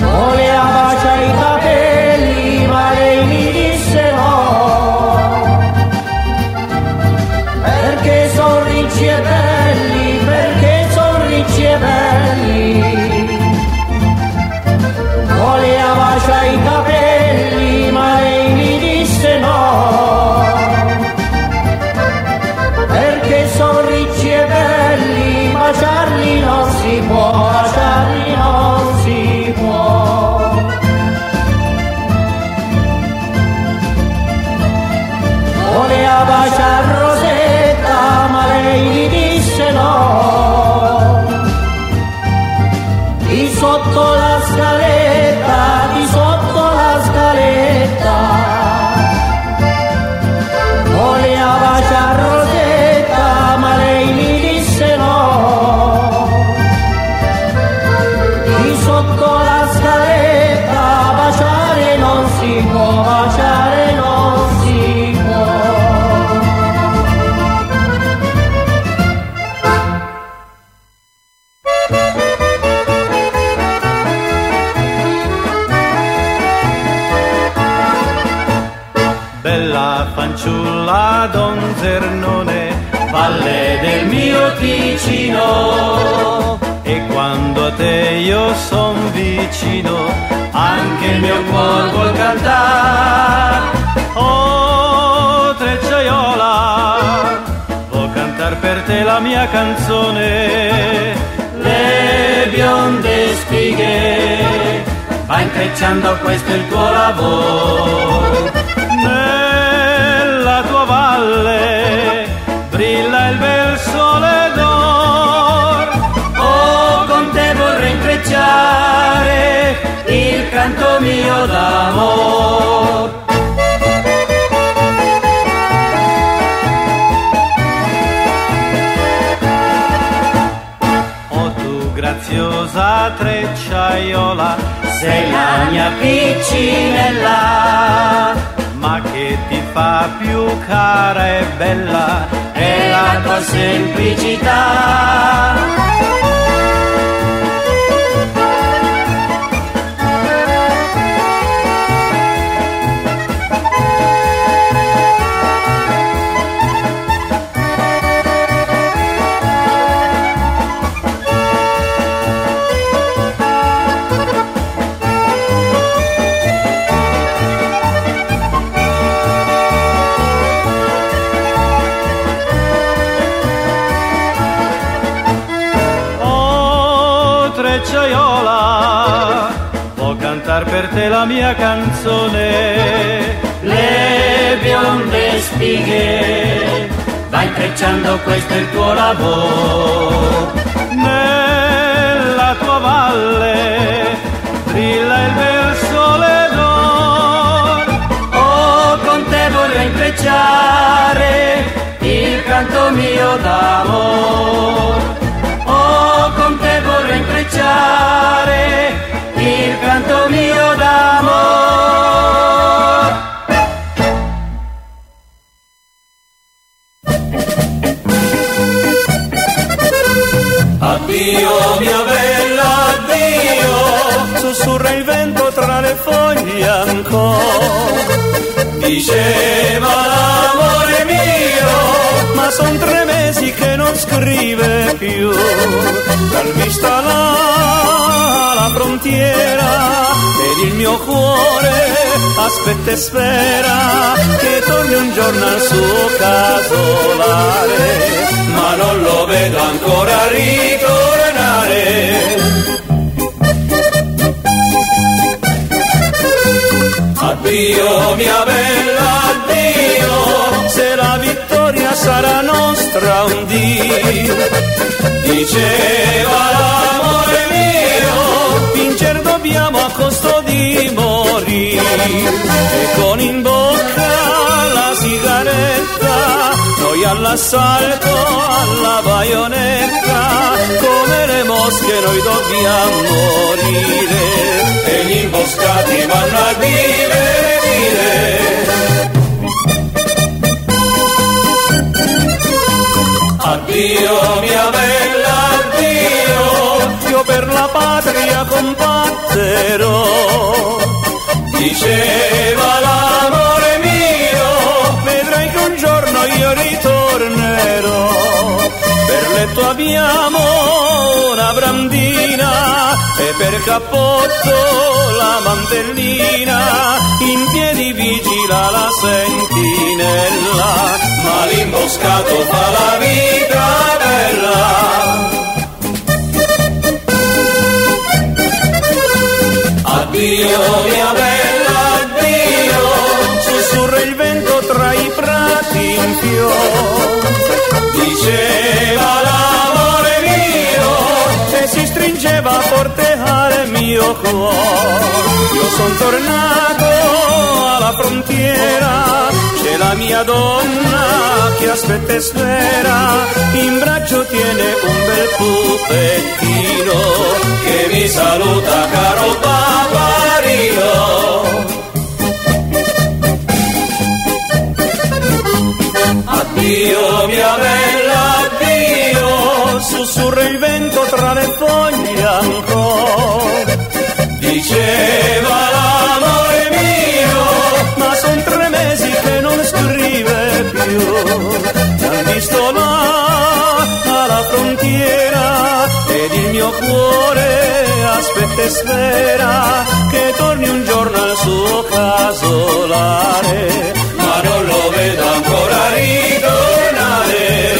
Voleva baciare i capelli, ma lei mi disse no, perché sono ricci e belli, baciarli non si può, baciarli non si può. Voleva baciare Rosetta, ma lei mi disse no. Sotto la scaletta, di sotto la scaletta, voleva baciar Rosetta, ma lei mi disse no. Di sotto la scaletta, baciare non si può, baciare non si può. Fanciulla Don Zernone, valle del mio Ticino, e quando a te io son vicino, anche il mio cuor vuol cantare. mia canzone, le bionde spighe, va intrecciando, questo è il tuo lavoro. Nella tua valle brilla il bel sole d'or, oh con te vorrei intrecciare il canto mio d'amor. Graziosa trecciaiola, sei la mia piccinella, ma che ti fa più cara e bella è la tua semplicità. Per te la mia canzone, le bionde spighe, vai intrecciando, questo è il tuo lavoro. Nella tua valle brilla il bel sole d'oro, oh con te vorrei intrecciare il canto mio d'amor, oh con te vorrei intrecciare il canto mio d'amor. Addio mia bella, addio, sussurra il vento tra le foglie ancora. Diceva l'amore mio, ma son 3 mesi che non scrive più. Dal vista là, la frontiera, ed il mio cuore aspetta e spera che torni un giorno al suo casolare, ma non lo vedo ancora ritornare. Addio mia bella, addio, se la vittoria sarà nostra un dì. Diceva l'amore mio, vincer dobbiamo a costo di morire. E con in bocca la sigaretta, noi all'assalto, alla baionetta, come le mosche noi dobbiamo morire, e gli imboscati vanno a divenire. Addio mia bella, addio, io per la patria combatterò. Diceva l'amore mio, vedrai che un giorno io ritornerò. Per letto abbiamo una brandina e per cappotto la mantellina, in piedi vigila la sentinella, ma l'imboscato fa la vita bella. Addio mia bella, addio, sussurra il vento tra i prati in fior. Diceva l'amore mio e si stringeva forte al mio cuore. Io son tornato alla frontiera, c'è la mia donna che aspetta e spera, in braccio tiene un bel pupettino che mi saluta caro paparino. Addio mia bella, addio, sussurra il vento tra le foglie ancora. Diceva l'amore mio, ma son 3 mesi che non scrive più. L'han visto là alla frontiera ed il mio cuore aspetta e spera che torni un giorno al suo casolare, ma non lo vedo ancora ritornare.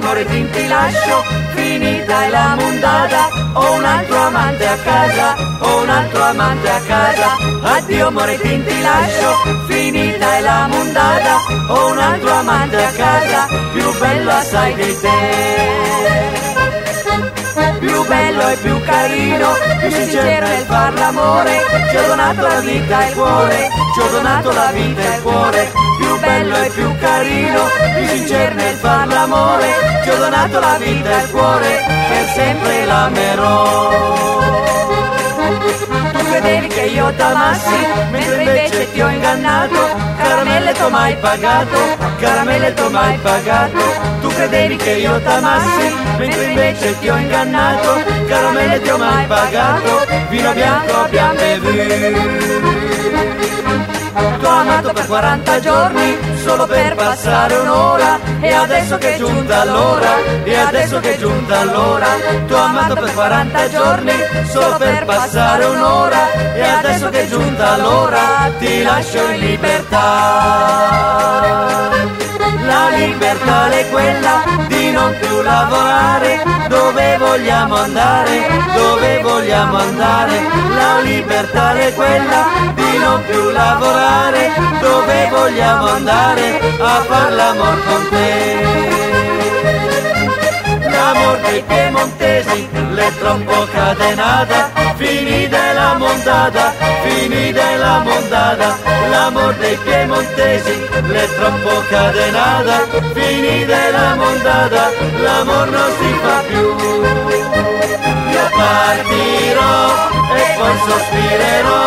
amore fin ti lascio, finita è la mondata, ho un altro amante a casa, ho un altro amante a casa. Addio amore fin ti lascio, finita è la mondata, ho un altro amante a casa, più bello assai di te, più bello e più carino, più sincero nel far l'amore, ci ho donato la vita e il cuore, ci ho donato la vita e il cuore. Più bello e più carino, più sincero nel far l'amore, ti ho donato la vita e il cuore, per sempre l'amerò. Tu credevi che io t'amassi, mentre invece ti ho ingannato, caramelle t'ho mai pagato, caramelle t'ho mai pagato. Tu credevi che io t'amassi, mentre invece ti ho ingannato, caramelle t'ho mai pagato, vino bianco abbiamo bevuto. T'ho amato per 40 giorni, solo per passare un'ora, e adesso che è giunta l'ora, e adesso che è giunta l'ora. T'ho amato per 40 giorni, solo per passare un'ora, e adesso che è giunta l'ora, ti lascio in libertà. La libertà è quella di non più lavorare, dove vogliamo andare, dove vogliamo andare. La libertà è quella di non più lavorare, dove vogliamo andare a far l'amor con te. L'amor dei piemontesi l'è troppo catenata, finita è la mondata, finita è la mondata. L'amor dei piemontesi l'è troppo catenata, finita è la mondata, l'amor non si fa più. Io partirò e poi sospirerò,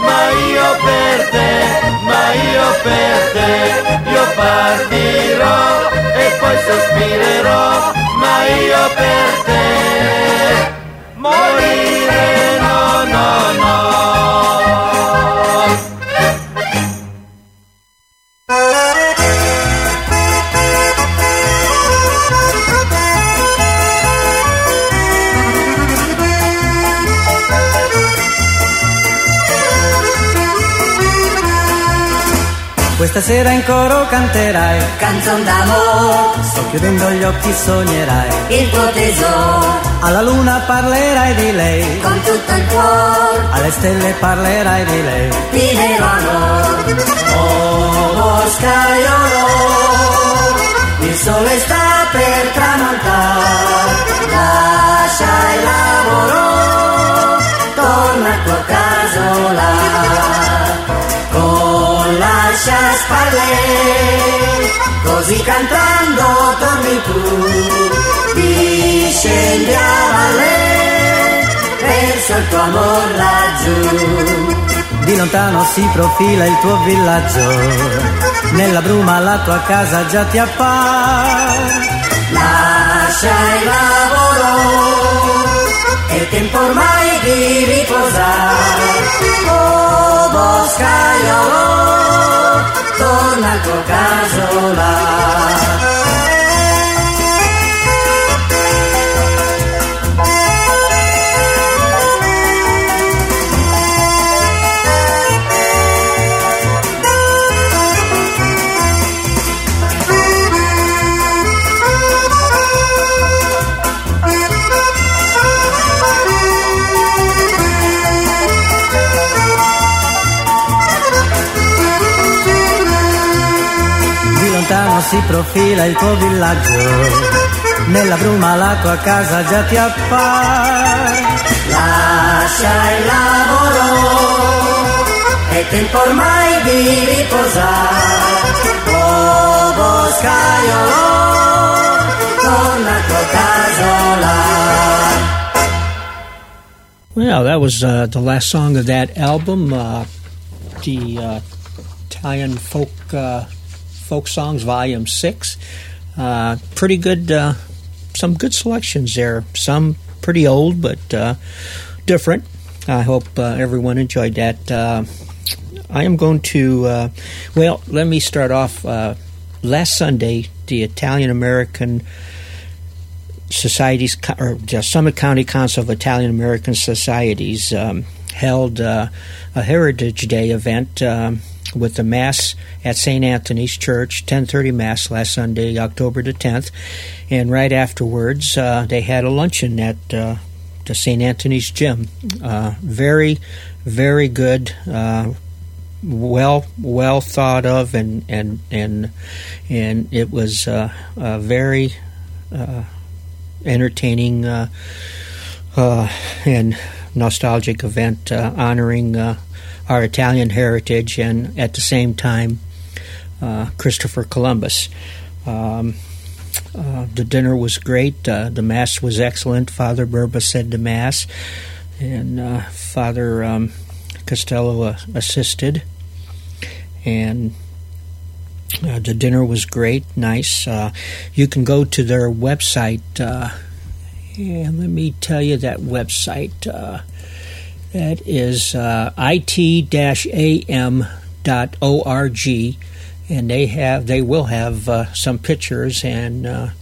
ma io per te, ma io per te. Io partirò e poi sospirerò, ma io per te morire. Questa sera in coro canterai canzon d'amore, sto chiudendo gli occhi sognerai il tuo tesoro, alla luna parlerai di lei con tutto il cuore, alle stelle parlerai di lei, ti vero amore. Oh scaiolo, il sole sta per tramontare, lascia il lavoro, torna a tua casola. Lascia spalle, così cantando torni tu, discendi a valle, verso il tuo amor laggiù. Di lontano si profila il tuo villaggio, nella bruma la tua casa già ti appar. Lascia il lavoro, è il tempo ormai di riposare. Oh boscaiolo, torna al tuo casolà. Si profila il tuo villaggio, nella bruma la tua casa già ti appar. Lascia il lavoro, è tempo ormai di riposare. Oh boscaiolo, torna a tua casola. Well, that was the last song of that album, the Italian Folk Songs Volume 6. Pretty good, some good selections there. Some pretty old, but different. I hope everyone enjoyed that. I am going to, well, let me start off. Last Sunday, the Italian-American Societies, or the Summit County Council of Italian-American Societies held a Heritage Day event with the Mass at St. Anthony's Church, 10:30 Mass last Sunday, October the 10th. And right afterwards, they had a luncheon at the St. Anthony's Gym. Very, very good, well thought of, and it was a very entertaining and nostalgic event, honoring our Italian heritage and at the same time Christopher Columbus. The dinner was great. The Mass was excellent. Father Berba said the Mass, and Father Costello assisted. And the dinner was great, nice. You can go to their website. And let me tell you that website. That is it-am.org, and they will have some pictures and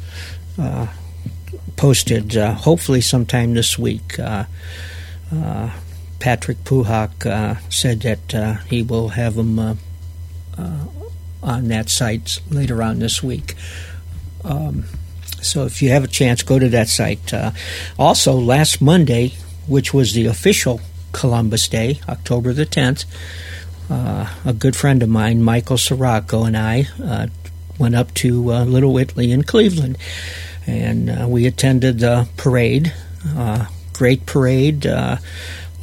posted hopefully sometime this week. Patrick Puhak said that he will have them on that site later on this week. So if you have a chance, go to that site. Also, last Monday, which was the official Columbus Day, October the 10th, a good friend of mine, Michael Sirocco, and I went up to Little Italy in Cleveland, and we attended the parade, great parade, a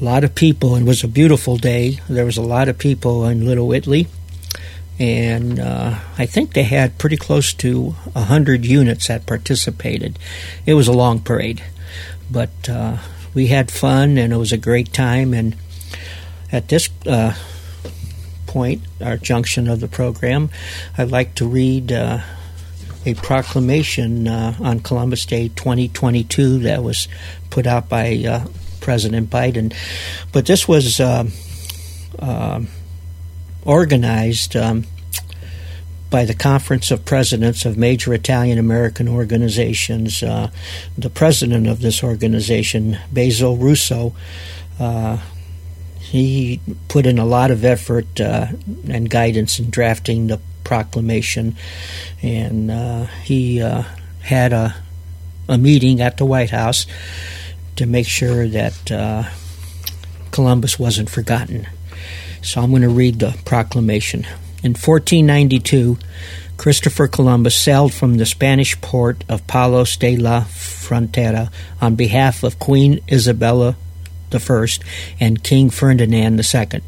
lot of people. It was a beautiful day. There was a lot of people in Little Italy. And I think they had pretty close to 100 units that participated. It was a long parade, but we had fun, and it was a great time. And at this point, our junction of the program, I'd like to read a proclamation on Columbus Day 2022 that was put out by President Biden. But this was organized by the Conference of Presidents of major Italian-American organizations. The president of this organization, Basil Russo, he put in a lot of effort and guidance in drafting the proclamation, and he had a meeting at the White House to make sure that Columbus wasn't forgotten. So I'm going to read the proclamation. In 1492, Christopher Columbus sailed from the Spanish port of Palos de la Frontera on behalf of Queen Isabella I and King Ferdinand II,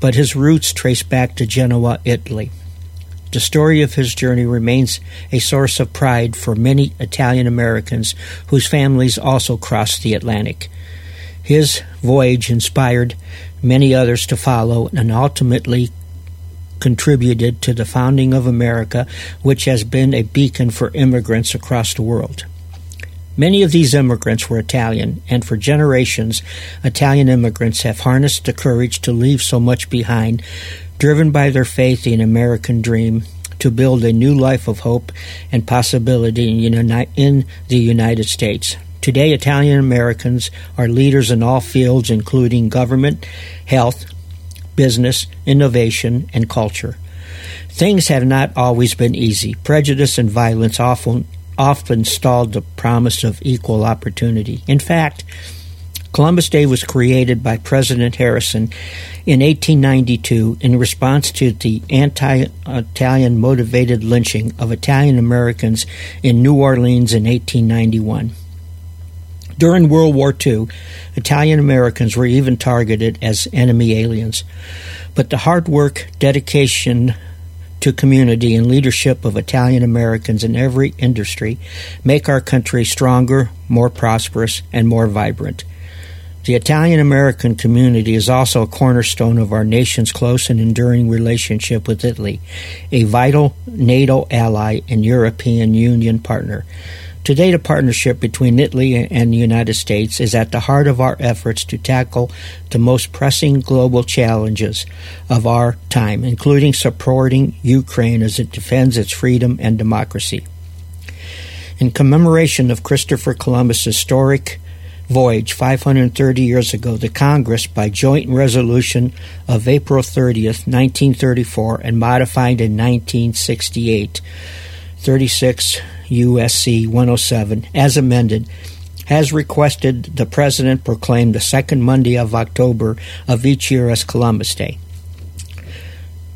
but his roots trace back to Genoa, Italy. The story of his journey remains a source of pride for many Italian Americans whose families also crossed the Atlantic. His voyage inspired many others to follow and ultimately contributed to the founding of America, which has been a beacon for immigrants across the world. Many of these immigrants were Italian, and for generations, Italian immigrants have harnessed the courage to leave so much behind, driven by their faith in American dream, to build a new life of hope and possibility in the United States. Today, Italian Americans are leaders in all fields, including government, health, business, innovation, and culture. Things have not always been easy. Prejudice and violence often stalled the promise of equal opportunity. In fact, Columbus Day was created by President Harrison in 1892 in response to the anti-Italian motivated lynching of Italian Americans in New Orleans in 1891. During World War II, Italian Americans were even targeted as enemy aliens. But the hard work, dedication to community, and leadership of Italian Americans in every industry make our country stronger, more prosperous, and more vibrant. The Italian American community is also a cornerstone of our nation's close and enduring relationship with Italy, a vital NATO ally and European Union partner. Today, the partnership between Italy and the United States is at the heart of our efforts to tackle the most pressing global challenges of our time, including supporting Ukraine as it defends its freedom and democracy. In commemoration of Christopher Columbus' historic voyage 530 years ago to Congress by joint resolution of April 30th, 1934, and modified in 1968, 36 U.S.C. 107, as amended, has requested the President proclaim the second Monday of October of each year as Columbus Day.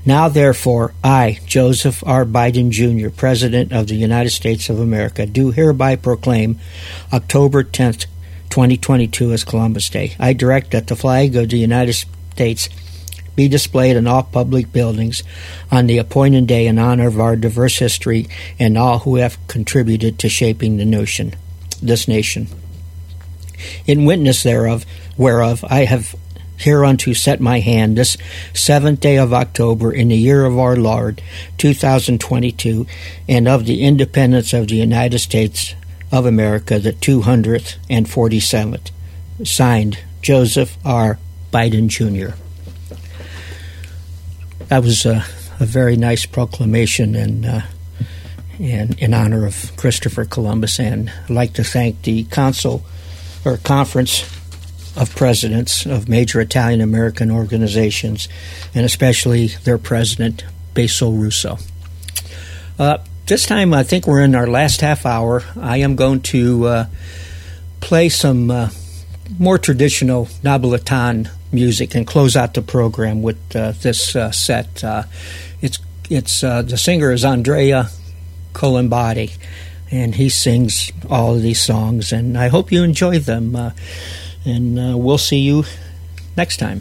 Now, therefore, I, Joseph R. Biden, Jr., President of the United States of America, do hereby proclaim October 10th, 2022 as Columbus Day. I direct that the flag of the United States be displayed in all public buildings on the appointed day in honor of our diverse history and all who have contributed to shaping the nation, this nation. In witness thereof, whereof I have hereunto set my hand this 7th day of October in the year of our Lord, 2022, and of the independence of the United States of America, the 247th. Signed, Joseph R. Biden, Jr. That was a very nice proclamation and in honor of Christopher Columbus, and I'd like to thank the Council or Conference of Presidents of major Italian-American organizations, and especially their president, Basil Russo. This time, I think we're in our last half hour. I am going to play some more traditional Napolitan music and close out the program with this set. It's the singer is Andrea Colombati, and he sings all of these songs, and I hope you enjoy them. And we'll see you next time.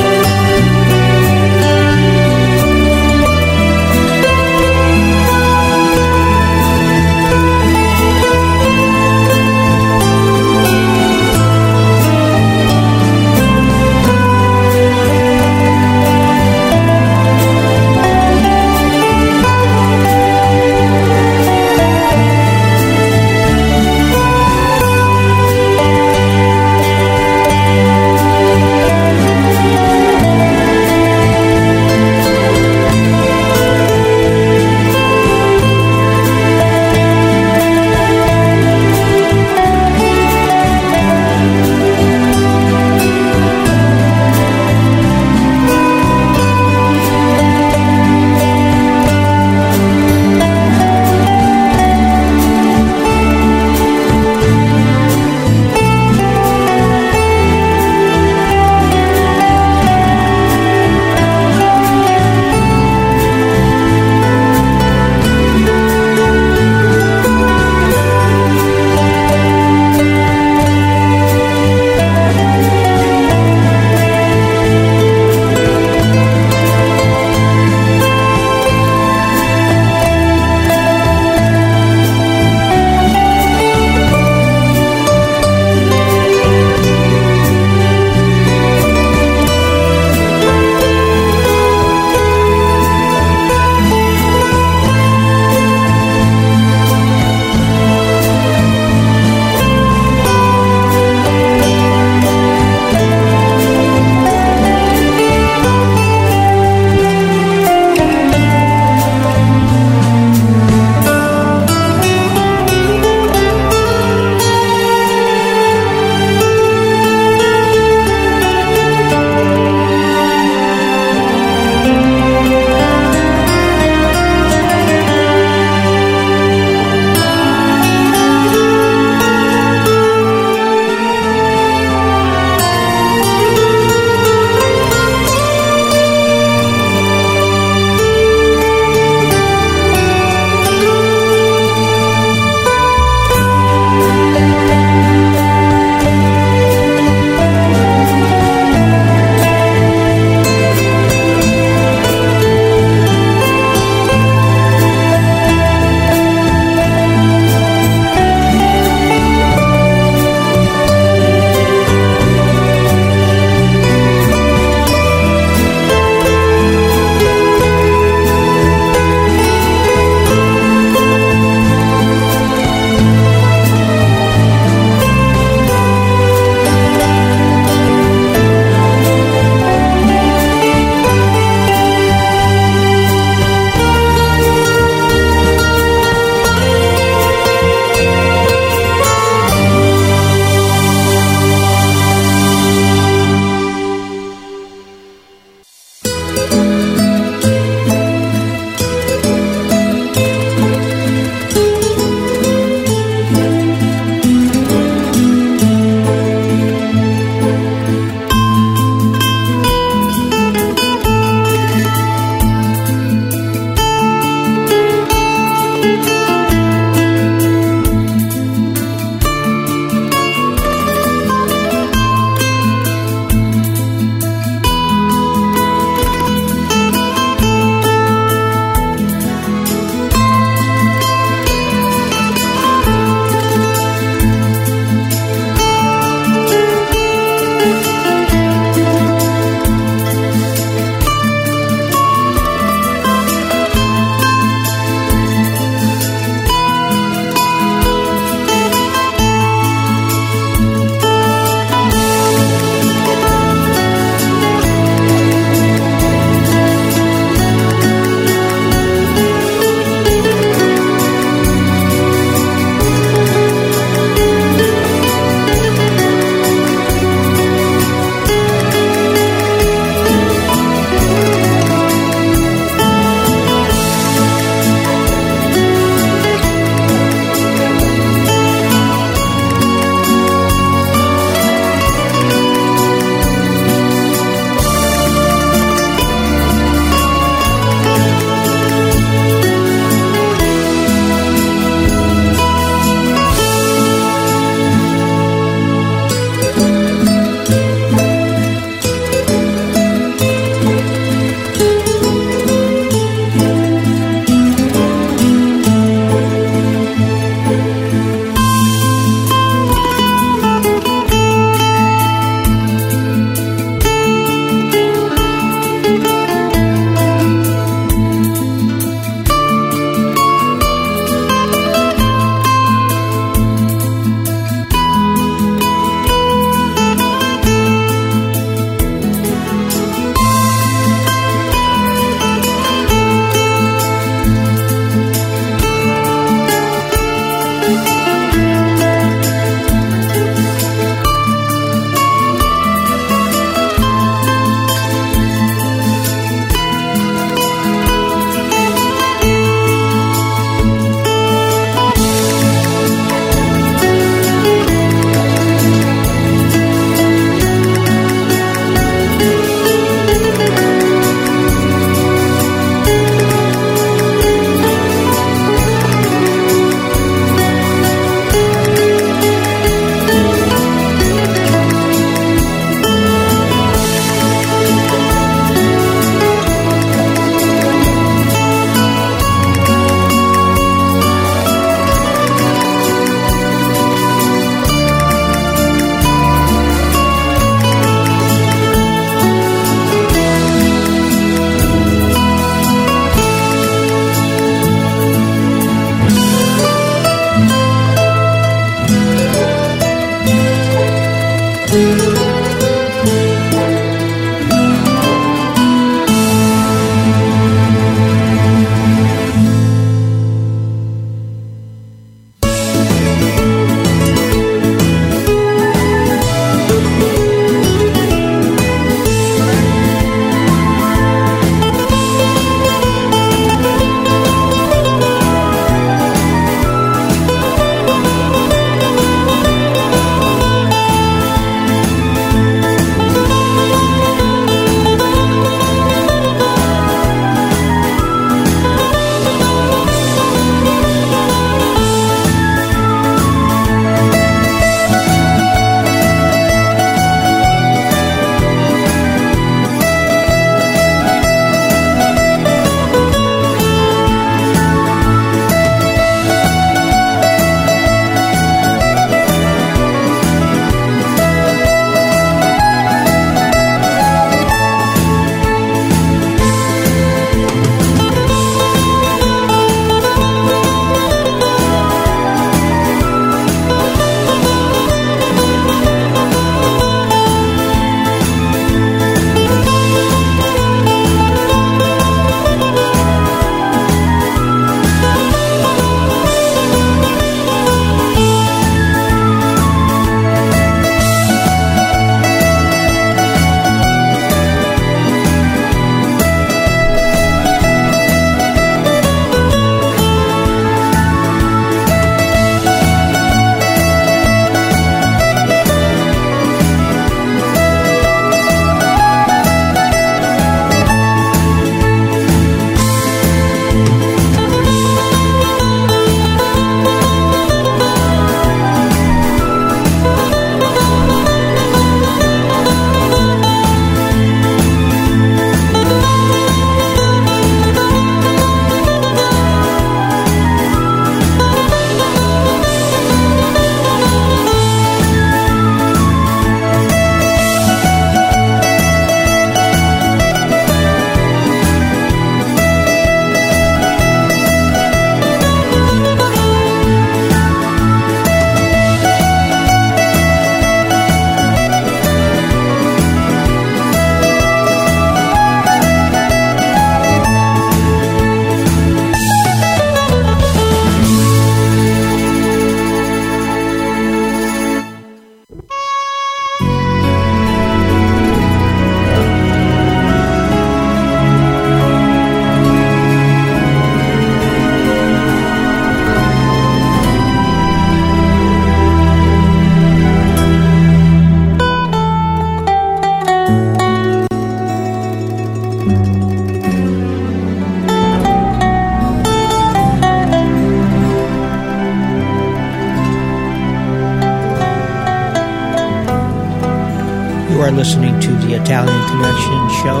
are listening to the Italian Connection Show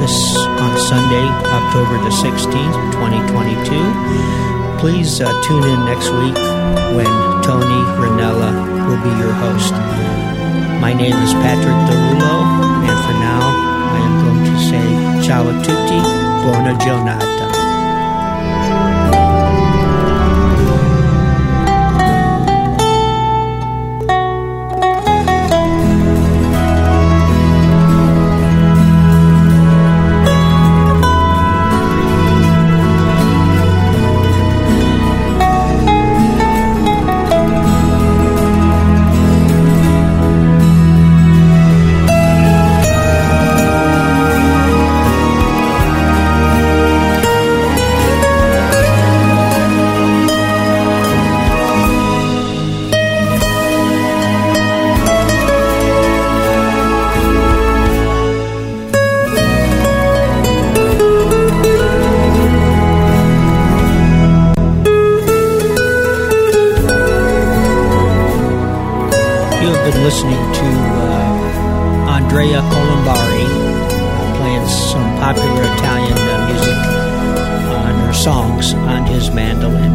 this on Sunday, October the 16th, 2022. Please tune in next week when Tony Ranella will be your host. My name is Patrick DeLullo, and for now, I am going to say ciao a tutti, buona giornata. Listening to Andrea Colombati playing some popular Italian music on her songs on his mandolin.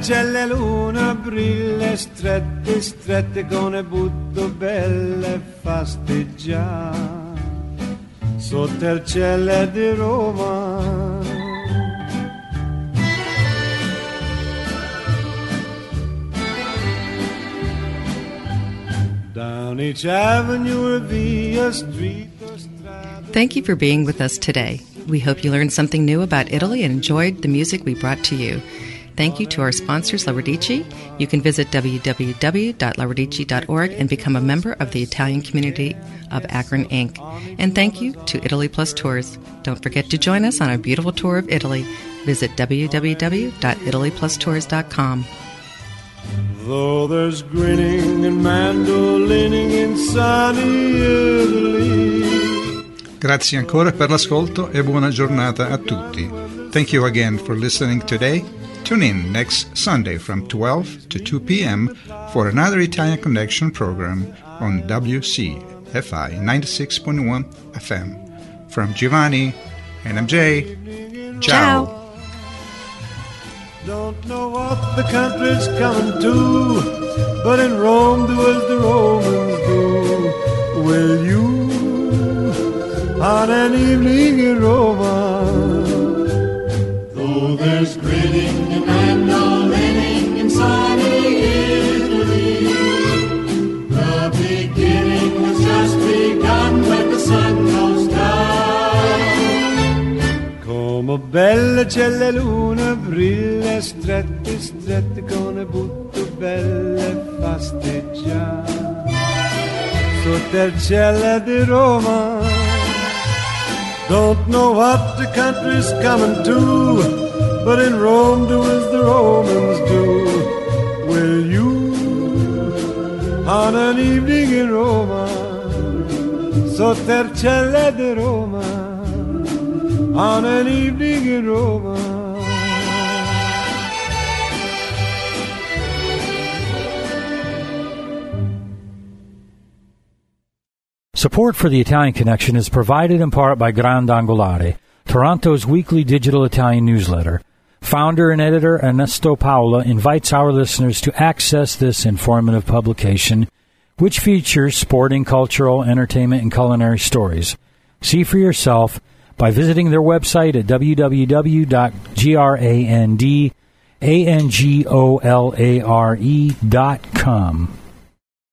C'è la luna, brille strette, strette con le butto belle fasteggia sotto il cielo di Roma. Down each avenue will be a street. Thank you for being with us today. We hope you learned something new about Italy and enjoyed the music we brought to you. Thank you to our sponsors, Le Radici. You can visit www.leradici.org and become a member of the Italian community of Akron, Inc. And thank you to Italy Plus Tours. Don't forget to join us on our beautiful tour of Italy. Visit www.italyplustours.com. Though there's grinning and mandolining in sunny Italy. Grazie ancora per l'ascolto e buona giornata a tutti. Thank you again for listening today. Tune in next Sunday from 12 to 2 p.m. for another Italian Connection program on WCFI 96.1 FM. From Giovanni and MJ, ciao. Don't know what the country's coming to, but in Rome do as the Romans do. Will you, on an evening in Roma? Oh, there's grinning and mandolining in sunny Italy. The beginning was just begun when the sun goes down. Come bella c'è la luna, brille strette, strette con le butte belle fasteggia. Sotto il cielo di Roma. Don't know what the country's coming to, but in Rome do as the Romans do. Will you, on an evening in Roma, Sottercelle di Roma, on an evening in Roma? Support for the Italian Connection is provided in part by Grandangolare, Toronto's weekly digital Italian newsletter. Founder and editor Ernesto Paola invites our listeners to access this informative publication, which features sporting, cultural, entertainment, and culinary stories. See for yourself by visiting their website at www.grandangolare.com.